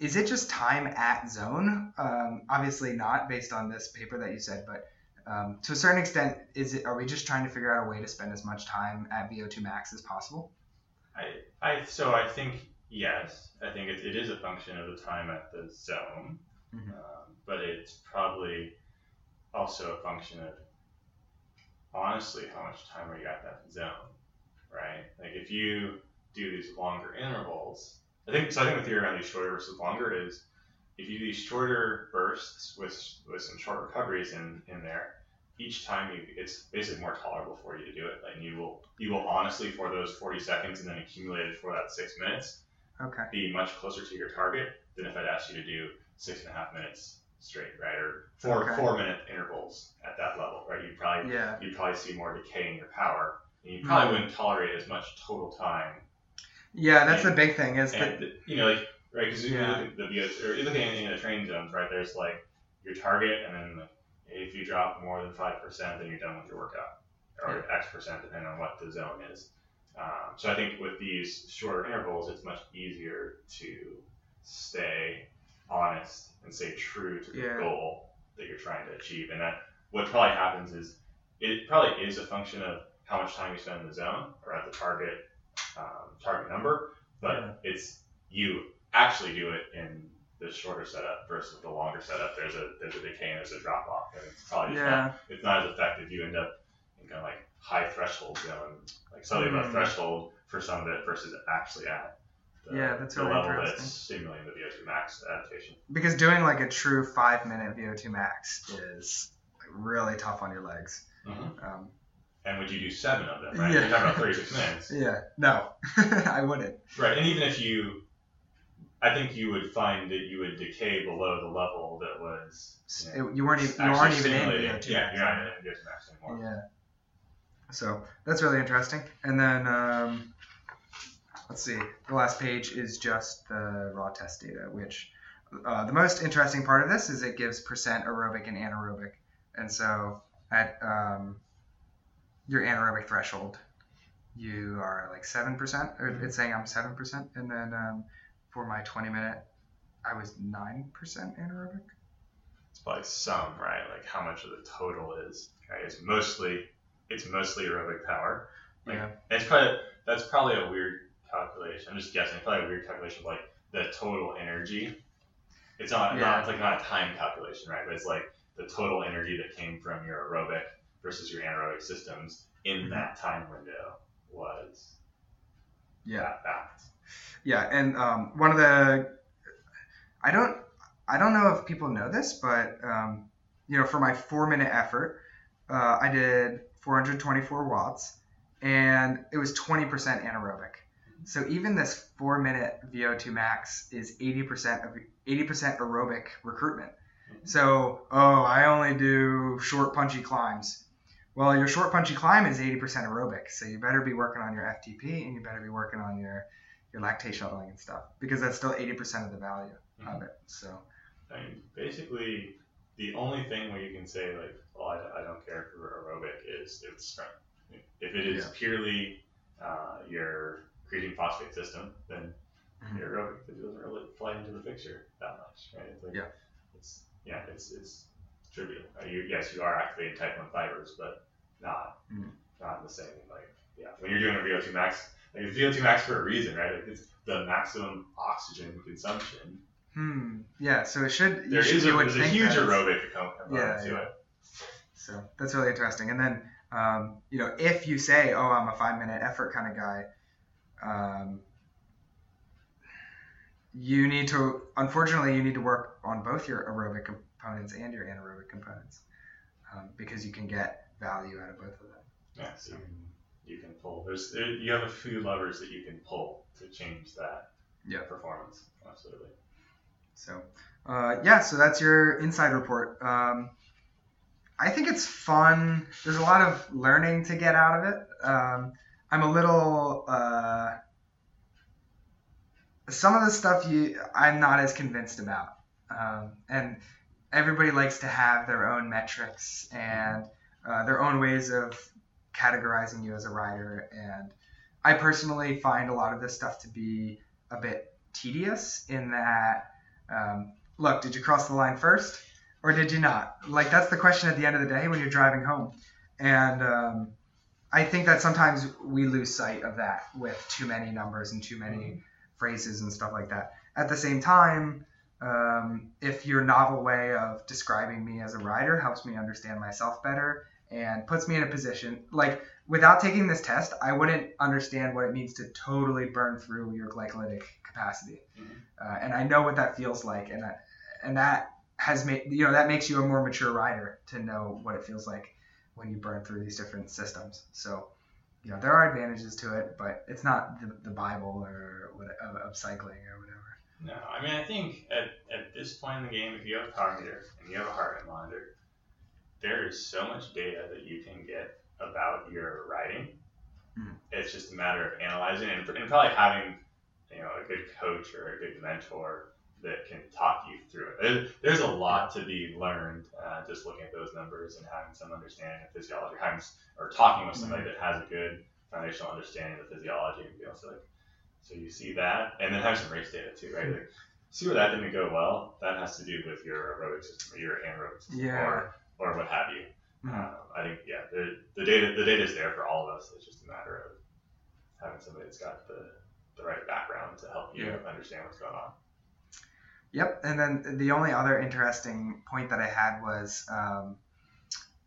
is it just time at zone? Obviously not based on this paper that you said, but to a certain extent, are we just trying to figure out a way to spend as much time at VO2 max as possible? So I think, yes, I think it is a function of the time at the zone, but it's probably also a function of, honestly, how much time are you at that zone, right? Like if you do these longer intervals, I think the theory around these shorter versus longer is if you do these shorter bursts with some short recoveries in there, each time it's basically more tolerable for you to do it. Like you will honestly for those 40 seconds and then accumulated for that 6 minutes, be much closer to your target than if I'd asked you to do 6.5 minutes straight, right? Or four minute intervals at that level, right? You'd probably see more decay in your power, and you probably wouldn't tolerate as much total time. Yeah, that's the big thing is that right, because you look at the VO2, or you look at anything in the training zones, right? There's like your target, and then like if you drop more than 5%, then you're done with your workout, or X%, depending on what the zone is. So I think with these shorter intervals, it's much easier to stay honest and stay true to the goal that you're trying to achieve. And that what probably happens is it probably is a function of how much time you spend in the zone or at the target number, but it's you actually do it in the shorter setup versus the longer setup. There's a decay and there's a drop off, and it's probably it's not as effective. You end up in kind of like high threshold zone, like slightly above threshold for some of it versus actually at the really level that's stimulating the VO2 max adaptation. Because doing like a true 5 minute VO2 max is like really tough on your legs. Mm-hmm. And would you do 7 of them, right? Yeah. You're talking about 36 minutes. Yeah. No, I wouldn't. Right. And even if I think you would find that you would decay below the level that was. You weren't even in VO2 max. Yeah, you're not in VO2 max anymore. Yeah. So that's really interesting. And then, let's see. The last page is just the raw test data, which the most interesting part of this is it gives percent aerobic and anaerobic. And so at your anaerobic threshold, you are like 7%, or it's saying I'm 7%. And then for my 20 minute, I was 9% anaerobic. It's probably some, right? Like how much of the total is, right? It's mostly aerobic power. Like, that's probably a weird calculation. I'm just guessing. It's probably a weird calculation of like the total energy. It's not a time calculation, right? But it's like the total energy that came from your aerobic versus your anaerobic systems in that time window was that fast. Yeah, and one of the I don't know if people know this, but for my 4 minute effort, I did 424 watts, and it was 20% anaerobic. So even this 4-minute VO2 max is 80% aerobic recruitment. Mm-hmm. So, I only do short punchy climbs. Well, your short punchy climb is 80% aerobic. So you better be working on your FTP and you better be working on your lactate shuttling and stuff, because that's still 80% of the value of it. So I mean, basically the only thing where you can say like, well, I don't care if you're aerobic is it's strength. If it is purely your creatine phosphate system, then you're aerobic. It doesn't really play into the picture that much, right? It's like, it's trivial. You are activating type 1 fibers, but not in the same like when you're doing a VO2 max. Like it's VO2 max for a reason, right? Like it's the maximum oxygen consumption. Yeah. So it should. There's a huge aerobic component to it. So that's really interesting. And then if you say, I'm a 5-minute effort kind of guy, you need to work on both your aerobic components and your anaerobic components, because you can get value out of both of them. Yeah. So you can pull. You have a few levers that you can pull to change that performance. Absolutely. So, so that's your INSCYD report. I think it's fun. There's a lot of learning to get out of it. I'm a little, some of the stuff I'm not as convinced about. And everybody likes to have their own metrics and their own ways of categorizing you as a rider. And I personally find a lot of this stuff to be a bit tedious in that, look, did you cross the line first or did you not? Like, that's the question at the end of the day when you're driving home. And I think that sometimes we lose sight of that with too many numbers and too many phrases and stuff like that. At the same time, if your novel way of describing me as a rider helps me understand myself better and puts me in a position, like, without taking this test, I wouldn't understand what it means to totally burn through your glycolytic capacity. And I know what that feels like. And that has made, that makes you a more mature rider to know what it feels like when you burn through these different systems. So, there are advantages to it, but it's not the Bible or of cycling or whatever. No, I mean, I think at this point in the game, if you have a power meter and you have a heart rate monitor, there is so much data that you can get about your riding. It's just a matter of analyzing and probably having a good coach or a good mentor that can talk you through it. There's a lot to be learned just looking at those numbers and having some understanding of physiology, or talking with somebody that has a good foundational understanding of the physiology and be also like, so you see that, and then have some race data too, right? Like, see where that didn't go well. That has to do with your aerobic system or your anaerobic system or what have you. I think the data is there for all of us. It's just a matter of having somebody that's got the right background to help you understand what's going on. Yep. And then the only other interesting point that I had was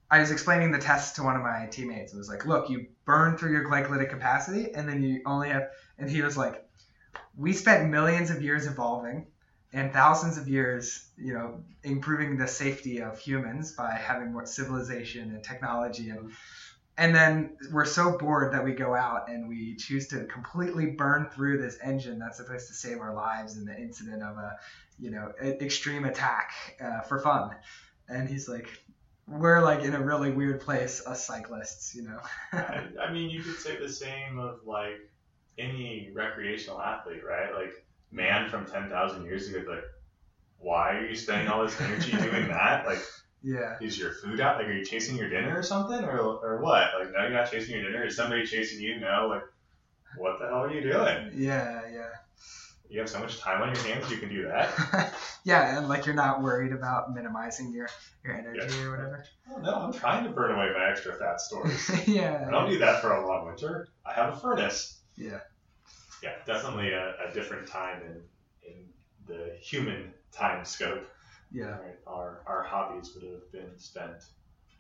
I was explaining the test to one of my teammates. It was like, look, you burn through your glycolytic capacity, and then you only have. And he was like, we spent millions of years evolving and thousands of years, improving the safety of humans by having more civilization and technology. And then we're so bored that we go out and we choose to completely burn through this engine that's supposed to save our lives in the incident of a, extreme attack for fun. And he's like, we're like in a really weird place, us cyclists, I mean, you could say the same of like any recreational athlete, right? Like, man from 10,000 years ago, like, why are you spending all this energy doing that? Like, is your food out? Like, are you chasing your dinner or something, or what? Like, no, you're not chasing your dinner. Is somebody chasing you? No. Like, what the hell are you doing? Yeah. You have so much time on your hands, you can do that. And like, you're not worried about minimizing your energy or whatever. Oh, no, I'm trying to burn away my extra fat stores. I don't do that for a long winter. I have a furnace. Yeah, definitely a different time in the human time scope. Right? Our hobbies would have been spent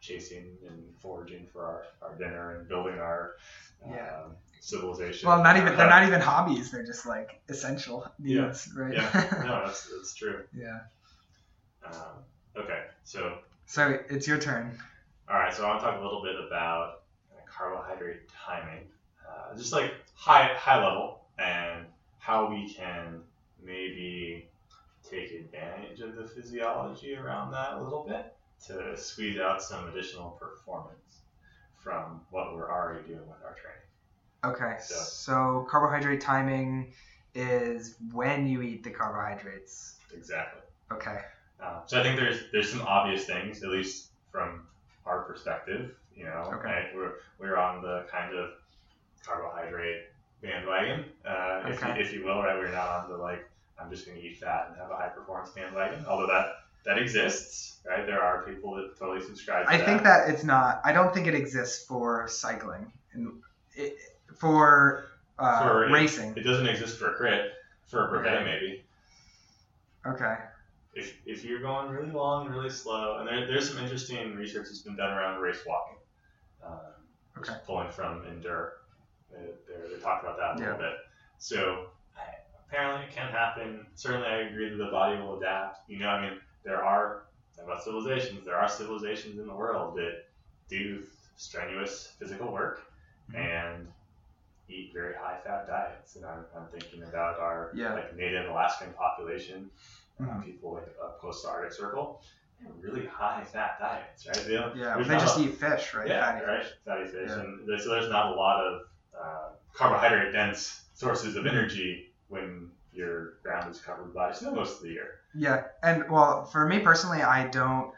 chasing and foraging for our dinner and building our civilization. Well, they're not even hobbies. They're just like essential needs, right? No, that's true. Okay, so it's your turn. All right, so I want to talk a little bit about carbohydrate timing, just like high level. and how we can maybe take advantage of the physiology around that a little bit to squeeze out some additional performance from what we're already doing with our training. Okay, so carbohydrate timing is when you eat the carbohydrates. Exactly. Okay. So I think there's some obvious things, at least from our perspective, you know, okay. Right? We're on the kind of carbohydrate bandwagon, if you will, right? We're not on the I'm just going to eat fat and have a high performance bandwagon, although that exists, right? There are people that totally subscribe to that. I think that it's not, I don't think it exists for cycling and for racing. It doesn't exist for crit, for brevet maybe. Okay. If you're going really long, really slow, and there's some interesting research that's been done around race walking, pulling from Endure. They talked about that a little bit. So apparently it can happen. Certainly I agree that the body will adapt. You know, I mean, there are civilizations in the world that do strenuous physical work and eat very high-fat diets. And I'm thinking about our native Alaskan population. People up close to the Arctic Circle, they have really high-fat diets, right? They just eat fish, right? Yeah, fatty fish. Yeah. And so there's not a lot of carbohydrate-dense sources of energy when your ground is covered by snow most of the year. Yeah, and well, for me personally, I know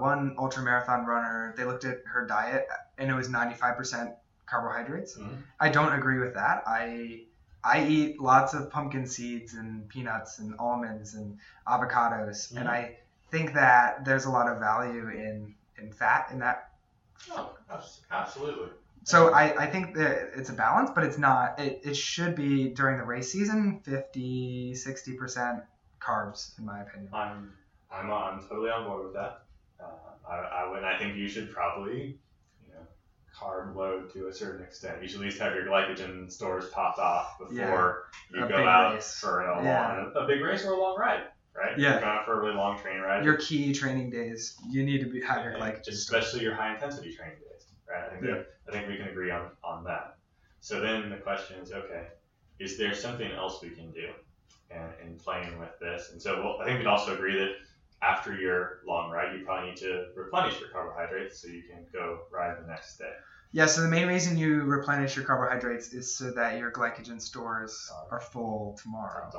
one ultramarathon runner, they looked at her diet, and it was 95% carbohydrates. Mm-hmm. I don't agree with that. I eat lots of pumpkin seeds and peanuts and almonds and avocados. Mm-hmm. And I think that there's a lot of value in fat in that. Oh, absolutely. So I think that it's a balance, but it's not. It should be during the race season, 50, 60% carbs, in my opinion. I'm totally on board with that. I think you should probably carb load to a certain extent. You should at least have your glycogen stores topped off before you go out for a big race or a long ride, right? Yeah. You're going out for a really long train ride. Your key training days, you need to have your glycogen. Especially your high intensity training days, right? I think we can agree on that. So then the question is, okay, is there something else we can do in playing with this? And so I think we'd also agree that after your long ride, you probably need to replenish your carbohydrates so you can go ride the next day. Yeah, so the main reason you replenish your carbohydrates is so that your glycogen stores are full tomorrow.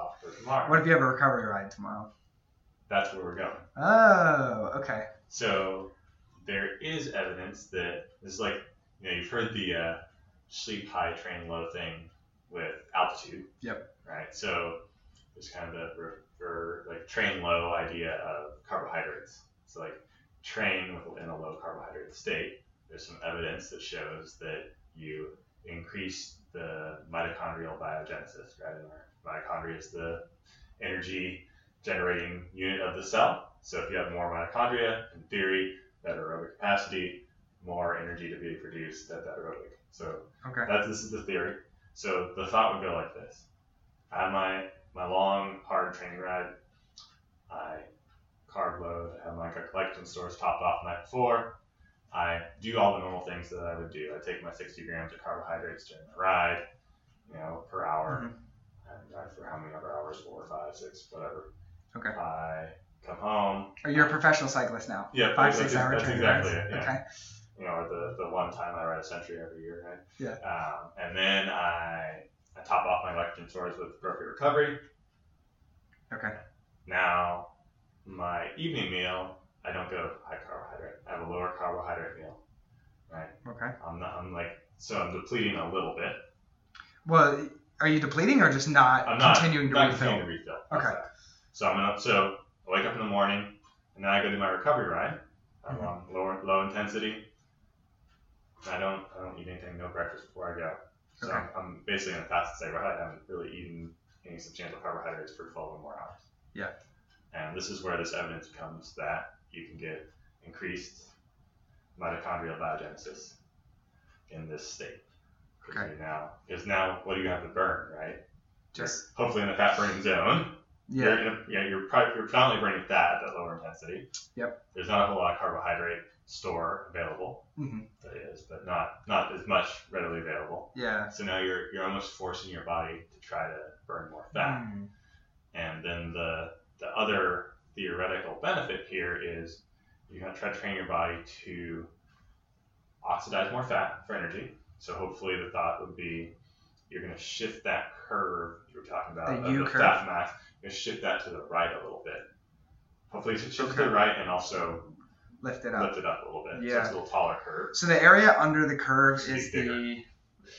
What if you have a recovery ride tomorrow? That's where we're going. Oh, okay. So there is evidence that this is you've heard the sleep high, train low thing with altitude. Yep. Right? So there's kind of a train low idea of carbohydrates. So train within a low carbohydrate state. There's some evidence that shows that you increase the mitochondrial biogenesis, right? And our mitochondria is the energy generating unit of the cell. So if you have more mitochondria, in theory, better aerobic capacity, more energy to be produced at that aerobic. So this is the theory. So the thought would go like this. My long, hard training ride, I carb load, I have my glycogen stores topped off the night before. I do all the normal things that I would do. I take my 60 grams of carbohydrates during the ride, per hour. Mm-hmm. I ride for how many other hours, 4, 5, 6, whatever. Okay. I come home. Oh, you're a professional cyclist now. Yeah. 5, 6 hour training rides. That's exactly it. Yeah. Okay. The one time I ride a century every year, right? Yeah. And then I top off my glycogen stores with appropriate recovery. Okay. Now, my evening meal, I don't go high carbohydrate. I have a lower carbohydrate meal, right? Okay. So I'm depleting a little bit. Well, are you depleting or just not continuing to refill? Okay. Exactly. So I wake up in the morning, and then I go do my recovery ride. I'm on low intensity. I don't eat anything, no breakfast before I go. So I'm basically going to fast and say, right, I haven't really eaten any substantial carbohydrates for 12 or more hours. Yeah. And this is where this evidence comes that you can get increased mitochondrial biogenesis in this state. Okay. Because now what do you have to burn, right? Just hopefully in the fat burning zone. Yeah. You're predominantly burning fat at that lower intensity. Yep. There's not a whole lot of carbohydrate store available. Mm-hmm. That is, but not as much readily available. Yeah. So now you're almost forcing your body to try to burn more fat. Mm-hmm. And then the other theoretical benefit here is you're going to try to train your body to oxidize more fat for energy. So hopefully the thought would be you're going to shift that curve you were talking about, the fat mass, you're going to shift that to the right a little bit. Hopefully you should shift to the right and also lift it up a little bit. Yeah. So it's a little taller curve. So the area under the curve is bigger.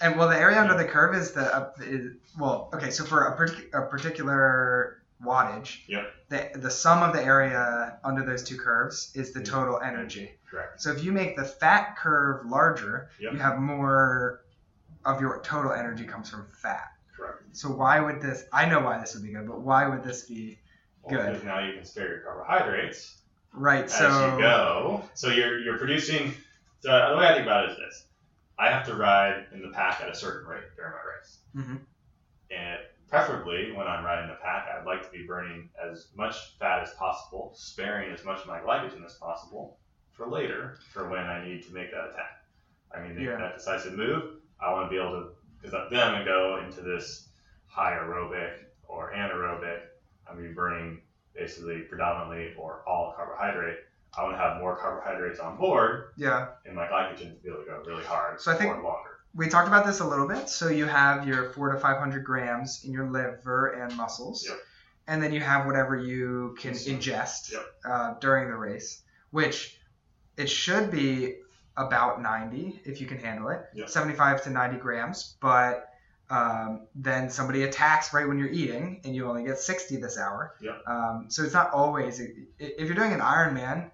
The area under the curve is so for a particular wattage, yep. the sum of the area under those two curves is the total energy. Correct. So if you make the fat curve larger, yep. you have more of your total energy comes from fat. Correct. So why would this, I know why this would be good, but why would this be good? Because now you can spare your carbohydrates. Right. As you go. So you're producing, so the way I think about it is this. I have to ride in the pack at a certain rate during my race. Mm-hmm. And preferably when I'm riding the pack, I'd like to be burning as much fat as possible, sparing as much of my glycogen as possible for later, for when I need to make that attack. I mean, that decisive move, I want to be able to, because then I'm going to go into this high aerobic or anaerobic. I'm going to be burning basically predominantly or all carbohydrate. I want to have more carbohydrates on board and my glycogen to be able to go really hard for longer. We talked about this a little bit. So you have your 400 to 500 grams in your liver and muscles, yep. and then you have whatever you can ingest yep. During the race, which it should be about 90 if you can handle it, yep. 75 to 90 grams. But then somebody attacks right when you're eating and you only get 60 this hour. Yep. So it's not always, if you're doing an Ironman,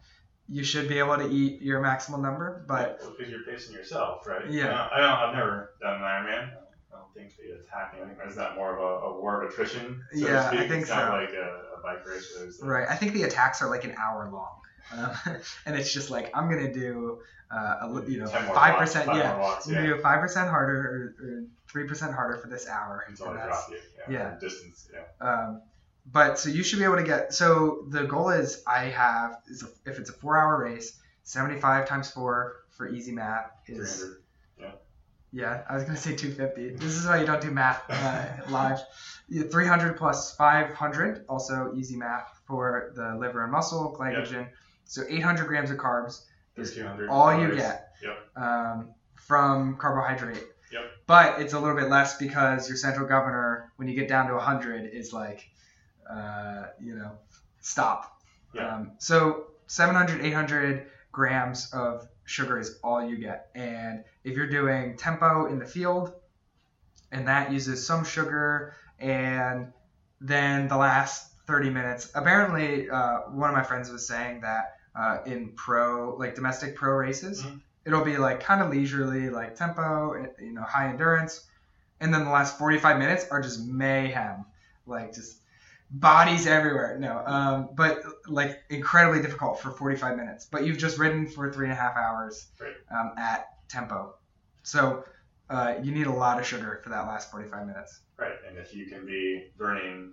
you should be able to eat your maximal number, but because you're pacing yourself, right? Yeah. I've never done an Ironman. I don't think the attacking. I think is that more of a war of attrition? So to speak? I think it's so. Not like a bike race. Right. I think the attacks are like an hour long, and it's just like I'm gonna do 5%. Do 5% harder or 3% harder for this hour. Until I drop you. Yeah. Distance. Yeah. But so you should be able to get, so the goal is if it's a 4 hour race, 75 times 4 for easy math is 300. Yeah, I was going to say 250. This is why you don't do math live. 300 plus 500, also easy math for the liver and muscle, glycogen. Yep. So 800 grams of carbs is all calories. You get from carbohydrate. Yep. But it's a little bit less because your central governor, when you get down to 100, is like, stop. Yeah. So 700, 800 grams of sugar is all you get. And if you're doing tempo in the field and that uses some sugar, and then the last 30 minutes, apparently, one of my friends was saying that, in domestic pro races, mm-hmm. it'll be like kind of leisurely, like tempo, high endurance. And then the last 45 minutes are just mayhem, like just bodies everywhere. No, but like incredibly difficult for 45 minutes. But you've just ridden for 3.5 hours at tempo. So you need a lot of sugar for that last 45 minutes. Right, and if you can be burning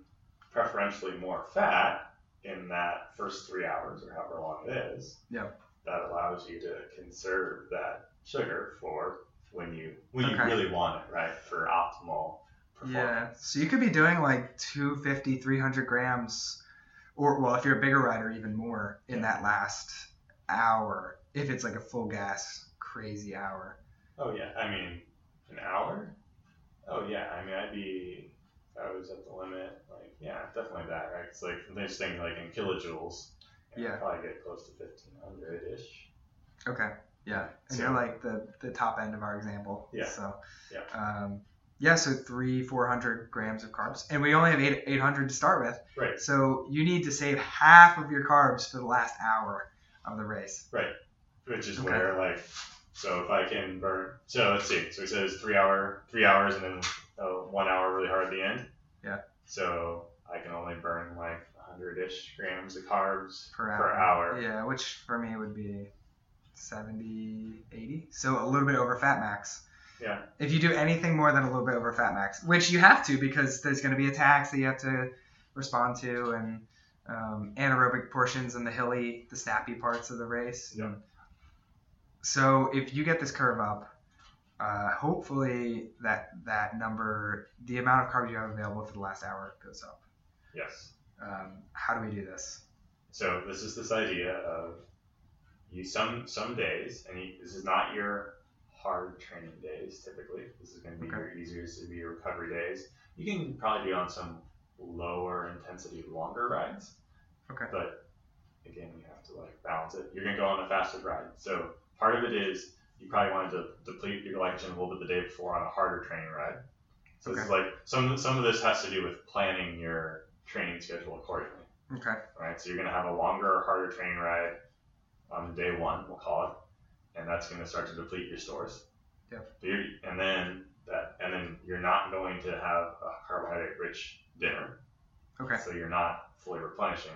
preferentially more fat in that first 3 hours or however long it is, that allows you to conserve that sugar for when you really want it, right, for optimal. Yeah, so you could be doing like 250, 300 grams, or if you're a bigger rider, even more in that last hour, if it's like a full gas, crazy hour. Oh, yeah. I mean, an hour? Oh, yeah. I mean, I was at the limit, like, yeah, definitely that, right? It's like, I'm just thinking like in kilojoules, I'd probably get close to 1,500-ish. Okay, yeah. And you're like the top end of our example. Yeah. So, yeah. Yeah, so 400 grams of carbs. And we only have 800 to start with. Right. So you need to save half of your carbs for the last hour of the race. Right. Which is where, like, so if I can burn, so let's see. So he says 3 hours and then 1 hour really hard at the end. Yeah. So I can only burn like 100-ish grams of carbs per hour. Yeah, which for me would be 70, 80. So a little bit over fat max. Yeah. If you do anything more than a little bit over fat max, which you have to because there's going to be attacks that you have to respond to, and anaerobic portions and the snappy parts of the race. Yeah. So if you get this curve up, hopefully that number, the amount of carbs you have available for the last hour goes up. Yes. How do we do this? So this is this idea of you some days, and this is not your hard training days typically. This is going to be your easier, to be your recovery days. You can probably be on some lower intensity, longer rides. Okay. But again, you have to like balance it. You're going to go on the fastest ride. So part of it is you probably wanted to deplete your glycogen a little bit the day before on a harder training ride. So this is like some of this has to do with planning your training schedule accordingly. Okay. All right. So you're going to have a longer or harder training ride on day one, we'll call it, and that's going to start to deplete your stores. Yeah. And then you're not going to have a carbohydrate-rich dinner. Okay. So you're not fully replenishing.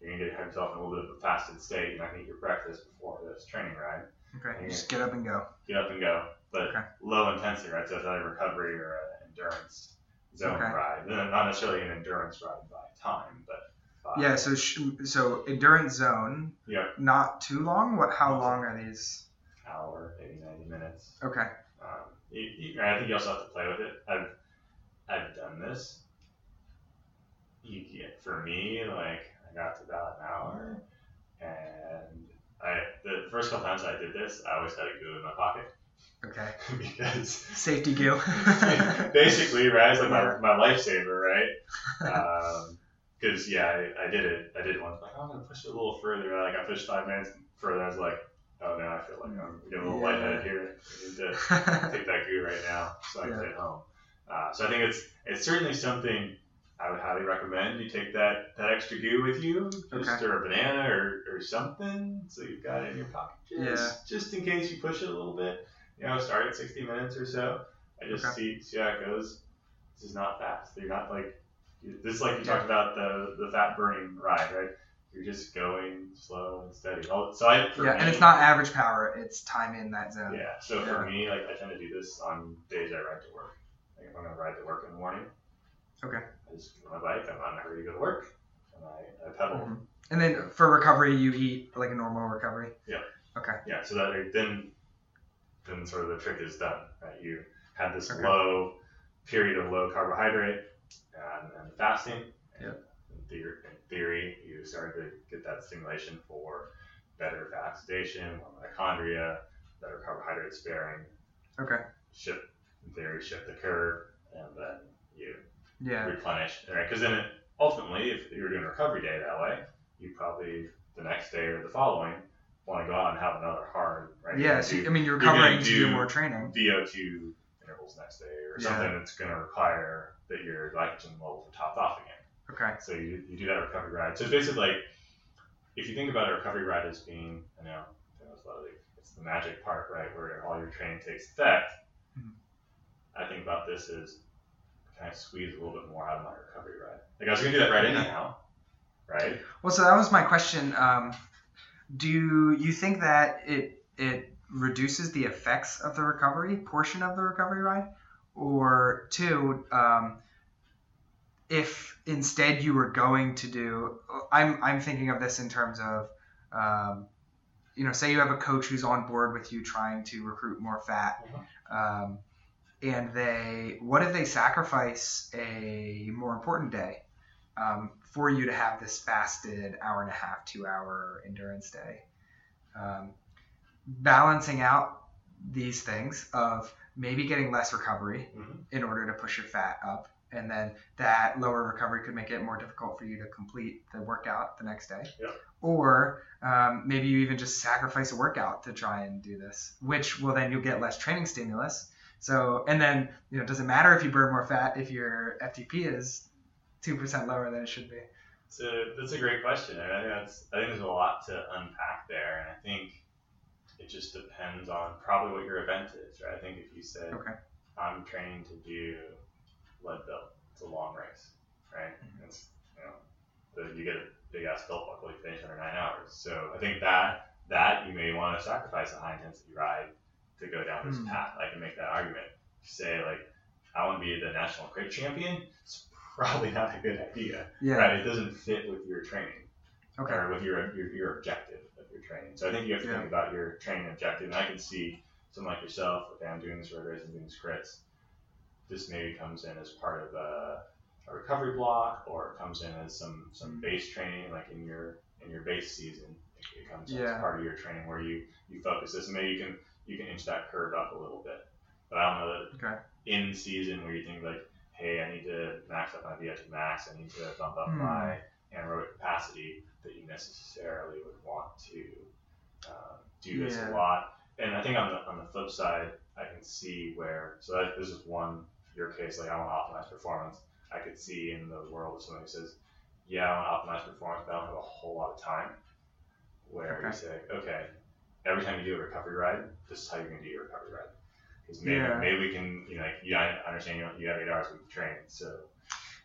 You're going to get yourself in a little bit of a fasted state. You're not going to eat your breakfast before this training ride. Okay. Just get up and go. But low intensity, right? So it's not a recovery or an endurance zone ride. Not necessarily an endurance ride by time, but yeah, so endurance zone, not too long? How long are these? Hour, maybe 90 minutes. Okay. I think you also have to play with it. I've done this. For me, like, I got to about an hour, and the first couple times I did this, I always had a goo in my pocket. Okay. Because safety goo. Basically, right? It's like my lifesaver, right? Because, I did it. I did it once. Like, I'm going to push it a little further. Like, I pushed 5 minutes further. I was like, oh, no, I feel like I'm getting a little lightheaded here. I need to take that goo right now so I can get home. So I think it's certainly something I would highly recommend. You take that extra goo with you, just or a banana or something, so you've got it in your pocket just in case you push it a little bit. You know, start at 60 minutes or so. I just see how it goes. This is not fast. You're not like... This is like you talked about the fat burning ride, right? You're just going slow and steady. So and it's not average power. It's time in that zone. Yeah. So for me, like I tend to do this on days I ride to work. Like if I'm gonna ride to work in the morning, I just get on my bike. I'm not in a hurry to go to work, and I pedal. Mm-hmm. And then for recovery, you eat like a normal recovery. Yeah. Okay. Yeah. So that then sort of the trick is done. Right? You have this low period of low carbohydrate. And fasting, in theory, you start to get that stimulation for better fat oxidation, more mitochondria, better carbohydrate sparing. Okay. Shift the curve, and then you replenish. Right? Because then ultimately, if you're doing a recovery day that way, you probably the next day or the following want to go out and have another hard. Right? Yeah. So you're recovering to do more training. VO2 intervals next day or something that's going to require that your glycogen levels are topped off again. Okay. So you do that recovery ride. So it's basically like, if you think about a recovery ride as being, I know, it's the magic part, right, where all your training takes effect. Mm-hmm. I think about this as, can I squeeze a little bit more out of my recovery ride? Like I was going to do that right anyhow, right? Well, so that was my question. Do you think that it reduces the effects of the recovery portion of the recovery ride? Or two, if instead you were going to do, I'm thinking of this in terms of, say you have a coach who's on board with you trying to recruit more fat, and what if they sacrifice a more important day for you to have this fasted hour and a half, 2 hour endurance day, balancing out these things of maybe getting less recovery in order to push your fat up, and then that lower recovery could make it more difficult for you to complete the workout the next day. Yep. Or maybe you even just sacrifice a workout to try and do this, which will then you'll get less training stimulus. So, and then, it doesn't matter if you burn more fat if your FTP is 2% lower than it should be. So that's a great question. I think there's a lot to unpack there, and I think it just depends on probably what your event is, right? I think if you said, I'm training to do lead belt, it's a long race, right? Mm-hmm. It's, you get a big ass belt buckle, you finish under 9 hours. So I think that you may want to sacrifice a high intensity ride to go down this path. I can make that argument. Say like, I want to be the national crate champion. It's probably not a good idea, right? It doesn't fit with your training. Okay. Or with your objective of your training. So I think you have to think about your training objective. And I can see someone like yourself, okay, I'm doing this road race, I'm doing these crits. This maybe comes in as part of a recovery block, or it comes in as some base training, like in your base season. It comes in as part of your training where you focus this. And maybe you can inch that curve up a little bit. But I don't know that in season where you think like, hey, I need to max up my VO2 max, I need to bump up my anaerobic capacity, that you necessarily would want to do this a lot. And I think on the flip side, I can see where, this is one, your case, like I want to optimize performance. I could see in the world of someone who says, yeah, I want to optimize performance, but I don't have a whole lot of time, where you say, okay, every time you do a recovery ride, this is how you're going to do your recovery ride. Because maybe we can, you know, like, I understand you have 8 hours a week to train, so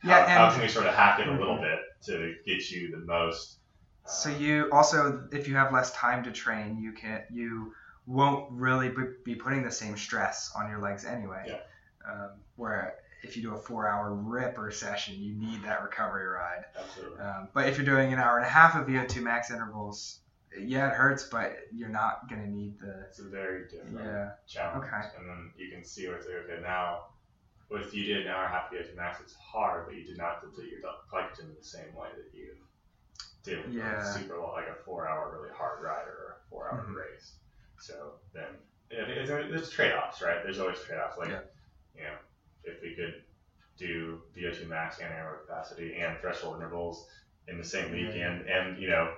how can we sort of hack it a little bit to get you the most? So you also, if you have less time to train, you won't really be putting the same stress on your legs anyway. Yeah. Where if you do a 4-hour ripper session, you need that recovery ride. Absolutely. But if you're doing an hour and a half of VO2 max intervals, it hurts, but you're not going to need the... It's a very different challenge. Okay. And then you can see where it's like, okay, now, if you did an hour and a half VO2 max, it's hard, but you did not deplete your glycogen the same way that you did with super long, like a 4-hour really hard ride or a 4-hour race. So then, there's trade-offs, right? There's always trade-offs. Like, you know, if we could do VO2 max and anaerobic capacity and threshold intervals in the same week and you know,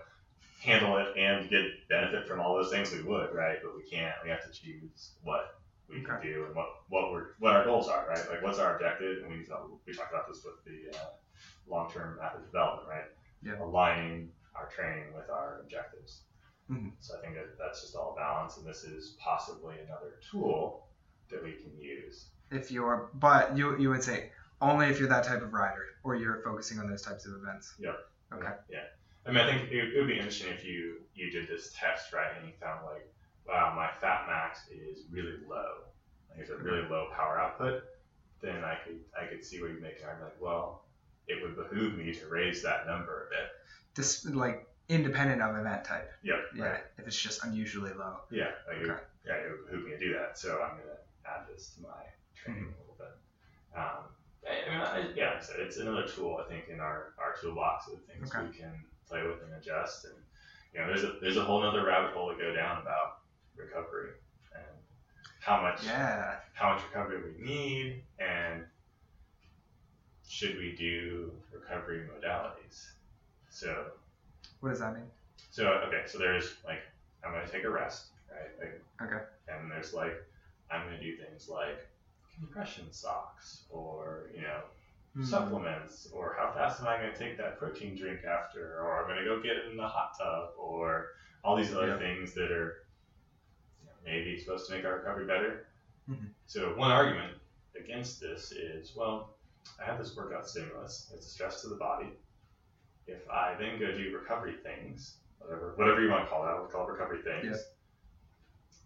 handle it and get benefit from all those things, we would, right? But we can't. We have to choose what we can do and what our goals are, right? Like, what's our objective? And we talked about this with the long-term athlete development, right? Yeah. Aligning our training with our objectives. Mm-hmm. So I think that's just all balance, and this is possibly another tool that we can use. But you would say only if you're that type of rider, or you're focusing on those types of events. Yeah. Okay. Yeah. I mean, I think it would be interesting if you did this test, right, and you found like, wow, my fat max is really low. Like, it's a really low power output. Then I could see what you're making. I'm like, well, it would behoove me to raise that number a bit. Just like independent of event type. Yep, yeah. Right. If it's just unusually low. Yeah. Like it would behoove me to do that. So I'm going to add this to my training a little bit. So it's another tool, I think, in our toolbox of things we can play with and adjust. And you know, there's a whole other rabbit hole to go down about recovery and how much recovery we need, and should we do recovery modalities. So what does that mean? So there's like, I'm going to take a rest, right? Like, and there's like, I'm going to do things like compression socks, or you know, supplements, or how fast am I going to take that protein drink after, or I'm going to go get it in the hot tub, or all these other things that are, you know, maybe supposed to make our recovery better. Mm-hmm. So one argument against this is, well, I have this workout stimulus, it's a stress to the body. If I then go do recovery things, whatever you want to call that, we'll call it recovery things,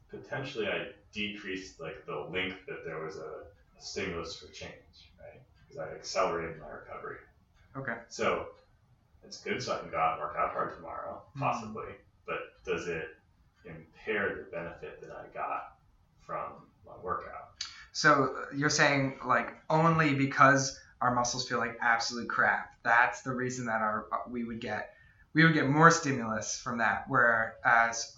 potentially I decreased like the link that there was a stimulus for change, right? Because I accelerated my recovery. Okay. So it's good, so I can go out and work out hard tomorrow, possibly, but does it impair the benefit that I got from my workout? So you're saying like only because our muscles feel like absolute crap, that's the reason that we would get more stimulus from that. Whereas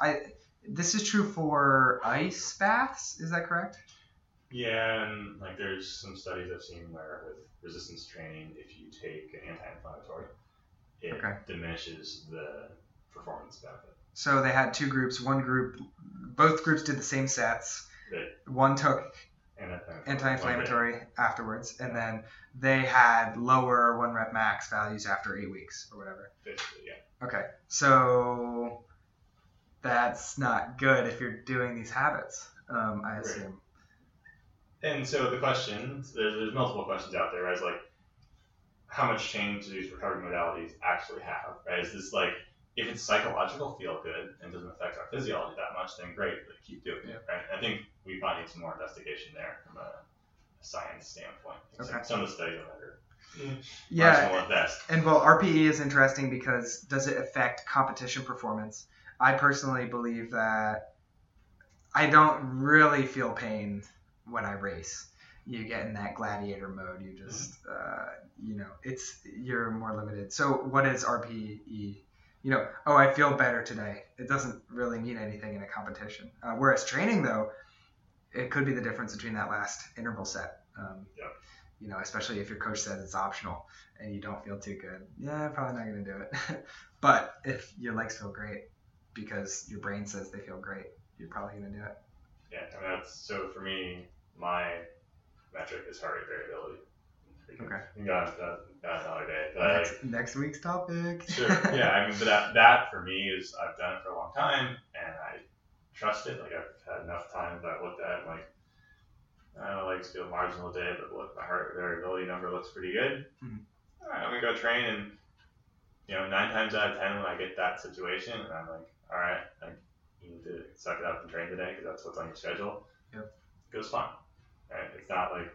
this is true for ice baths, is that correct? Yeah, and like there's some studies I've seen where with resistance training, if you take an anti-inflammatory, it diminishes the performance benefit. So they had two groups. Both groups did the same sets. One took anti-inflammatory afterwards, and then they had lower 1 rep max values after 8 weeks or whatever. Basically, yeah. Okay, so that's not good if you're doing these habits, I assume. And so the question, there's multiple questions out there, right? It's like, how much change do these recovery modalities actually have, right? Is this like, if it's psychological feel good and doesn't affect our physiology that much, then great, like keep doing it, right? I think we might need some more investigation there from a science standpoint. Okay. Some of the studies on that are Personal at best. And well, RPE is interesting because does it affect competition performance? I personally believe that I don't really feel pain when I race. You get in that gladiator mode. You just, you're more limited. So what is RPE? I feel better today. It doesn't really mean anything in a competition. Whereas training, though, it could be the difference between that last interval set. Especially if your coach says it's optional and you don't feel too good. Yeah, probably not going to do it. But if your legs feel great because your brain says they feel great, you're probably going to do it. Yeah. So for me, my metric is heart rate variability. Okay. Got another day. Next week's topic. Sure. Yeah. But that for me is, I've done it for a long time and I trust it. I've had enough time that I've looked at it and I don't like to do a marginal day, but look, my heart variability number looks pretty good. Mm-hmm. All right, I'm going to go train, and 9 times out of 10 when I get that situation, and I'm like, all right, you need to suck it up and train today because that's what's on your schedule. Yep. It goes fine. Right? It's not like,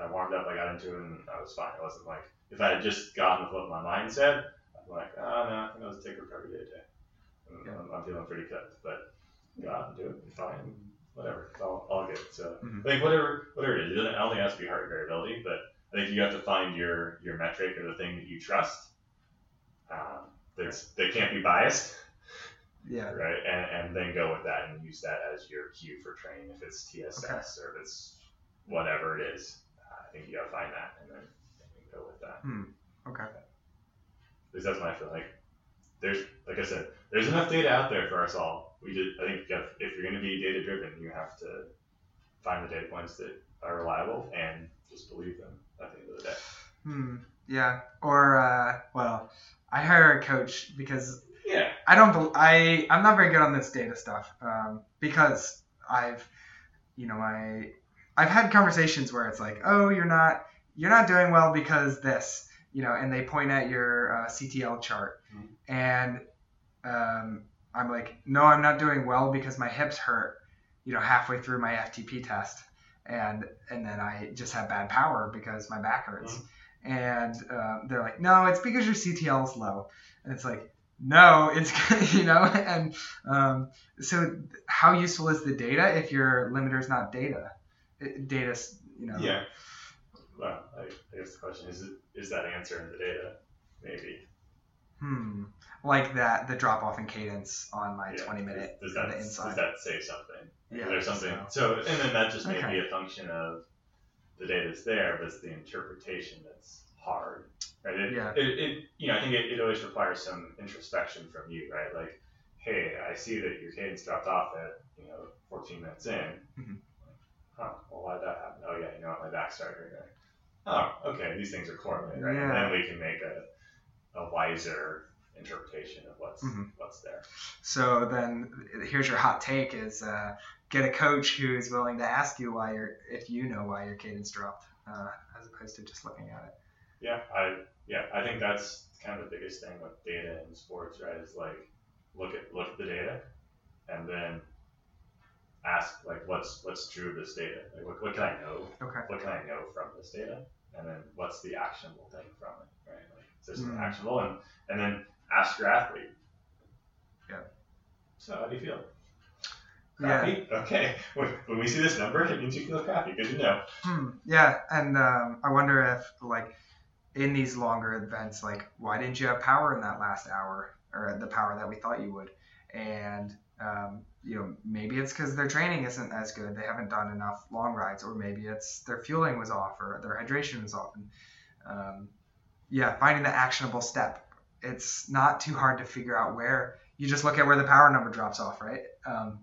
I warmed up, I got into it, and I was fine. It wasn't like, if I had just gotten with my mindset, I'm like, I think I'll just take recovery day today. Yeah. I'm feeling pretty good, but got out and do it, and fine. Whatever, it's all good. So I think whatever it is, I don't think it has to be heart variability, but I think you have to find your metric or the thing that you trust. They can't be biased. Yeah. Right. And then go with that and use that as your cue for training. If it's TSS or if it's whatever it is, I think you gotta find that and then go with that. Okay. Because that's my feeling. There's enough data out there for us all. I think if you're going to be data driven, you have to find the data points that are reliable and just believe them at the end of the day. Yeah. Or I hire a coach because I'm not very good on this data stuff because I've had conversations where it's like, oh, you're not doing well because this, and they point at your CTL chart and. I'm like, no, I'm not doing well because my hips hurt, halfway through my FTP test. And then I just have bad power because my back hurts. Mm-hmm. And they're like, no, it's because your CTL is low. And it's like, no, it's, and so how useful is the data if your limiter is not data? Data. Yeah. Well, I guess the question is that answer in the data? Maybe. Like that, the drop off in cadence on my 20-minute. Does that say something? Yeah. There's something. So, and then that just may be a function of the data's there, but it's the interpretation that's hard. Right? I think it always requires some introspection from you, right? Like, hey, I see that your cadence dropped off at 14 minutes in. Mm-hmm. Well, why did that happen? Oh yeah, my back started hurting. Oh, okay, these things are correlated, right? Yeah. And then we can make a wiser interpretation of what's there. So then here's your hot take is get a coach who's willing to ask you why your cadence dropped as opposed to just looking at it. I think that's kind of the biggest thing with data in sports, right, is look at the data and then ask what's true of this data, what can I know? Okay. What can I know from this data, and then what's the actionable thing from it, right? Something actionable, and then ask your athlete. Yeah. So how do you feel? Crappy? Yeah. Okay. When we see this number, it means you feel crappy. Good to know. Yeah, and I wonder if in these longer events, why didn't you have power in that last hour, or the power that we thought you would? And maybe it's because their training isn't as good. They haven't done enough long rides, or maybe it's their fueling was off, or their hydration was off. And, finding the actionable step. It's not too hard to figure out where. You just look at where the power number drops off, right?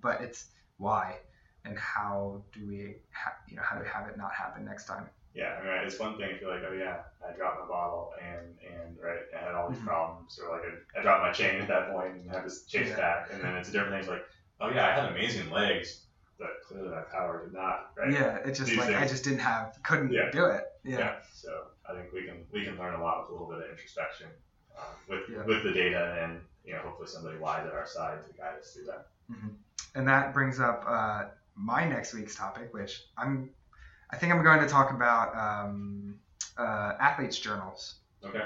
But it's why and how do we, how do we have it not happen next time? Yeah, it's one thing if you're like, oh yeah, I dropped my bottle and right, I had all these problems, or I dropped my chain at that point and had this chase back, and then it's a different thing. It's like, oh yeah, I had amazing legs, but clearly my power did not, right? Yeah, it's just I just couldn't do it. Yeah. So I think we can learn a lot with a little bit of introspection with the data and hopefully somebody wise at our side to guide us through that. Mm-hmm. And that brings up my next week's topic, which I think I'm going to talk about athletes' journals. Okay.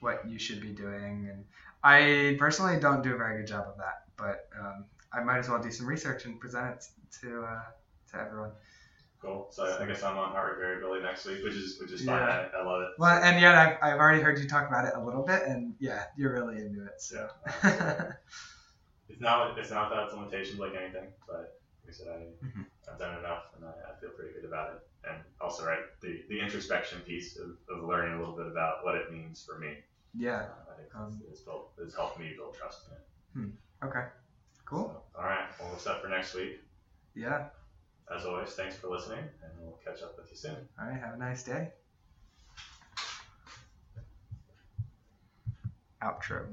What you should be doing, and I personally don't do a very good job of that, but I might as well do some research and present it to everyone. Cool. So I guess I'm on heart rate variability next week, which is fine. Yeah. I love it. Well, and yet I've already heard you talk about it a little bit, and yeah, you're really into it. So. Yeah. It's not that it's limitations like anything, but like I said, I've done enough, and I feel pretty good about it. And also, right, the introspection piece of learning a little bit about what it means for me. Yeah. I think it's helped me build trust in it. Okay. Cool. So, all right. Well, we're set for next week. Yeah. As always, thanks for listening, and we'll catch up with you soon. All right. Have a nice day. Outro.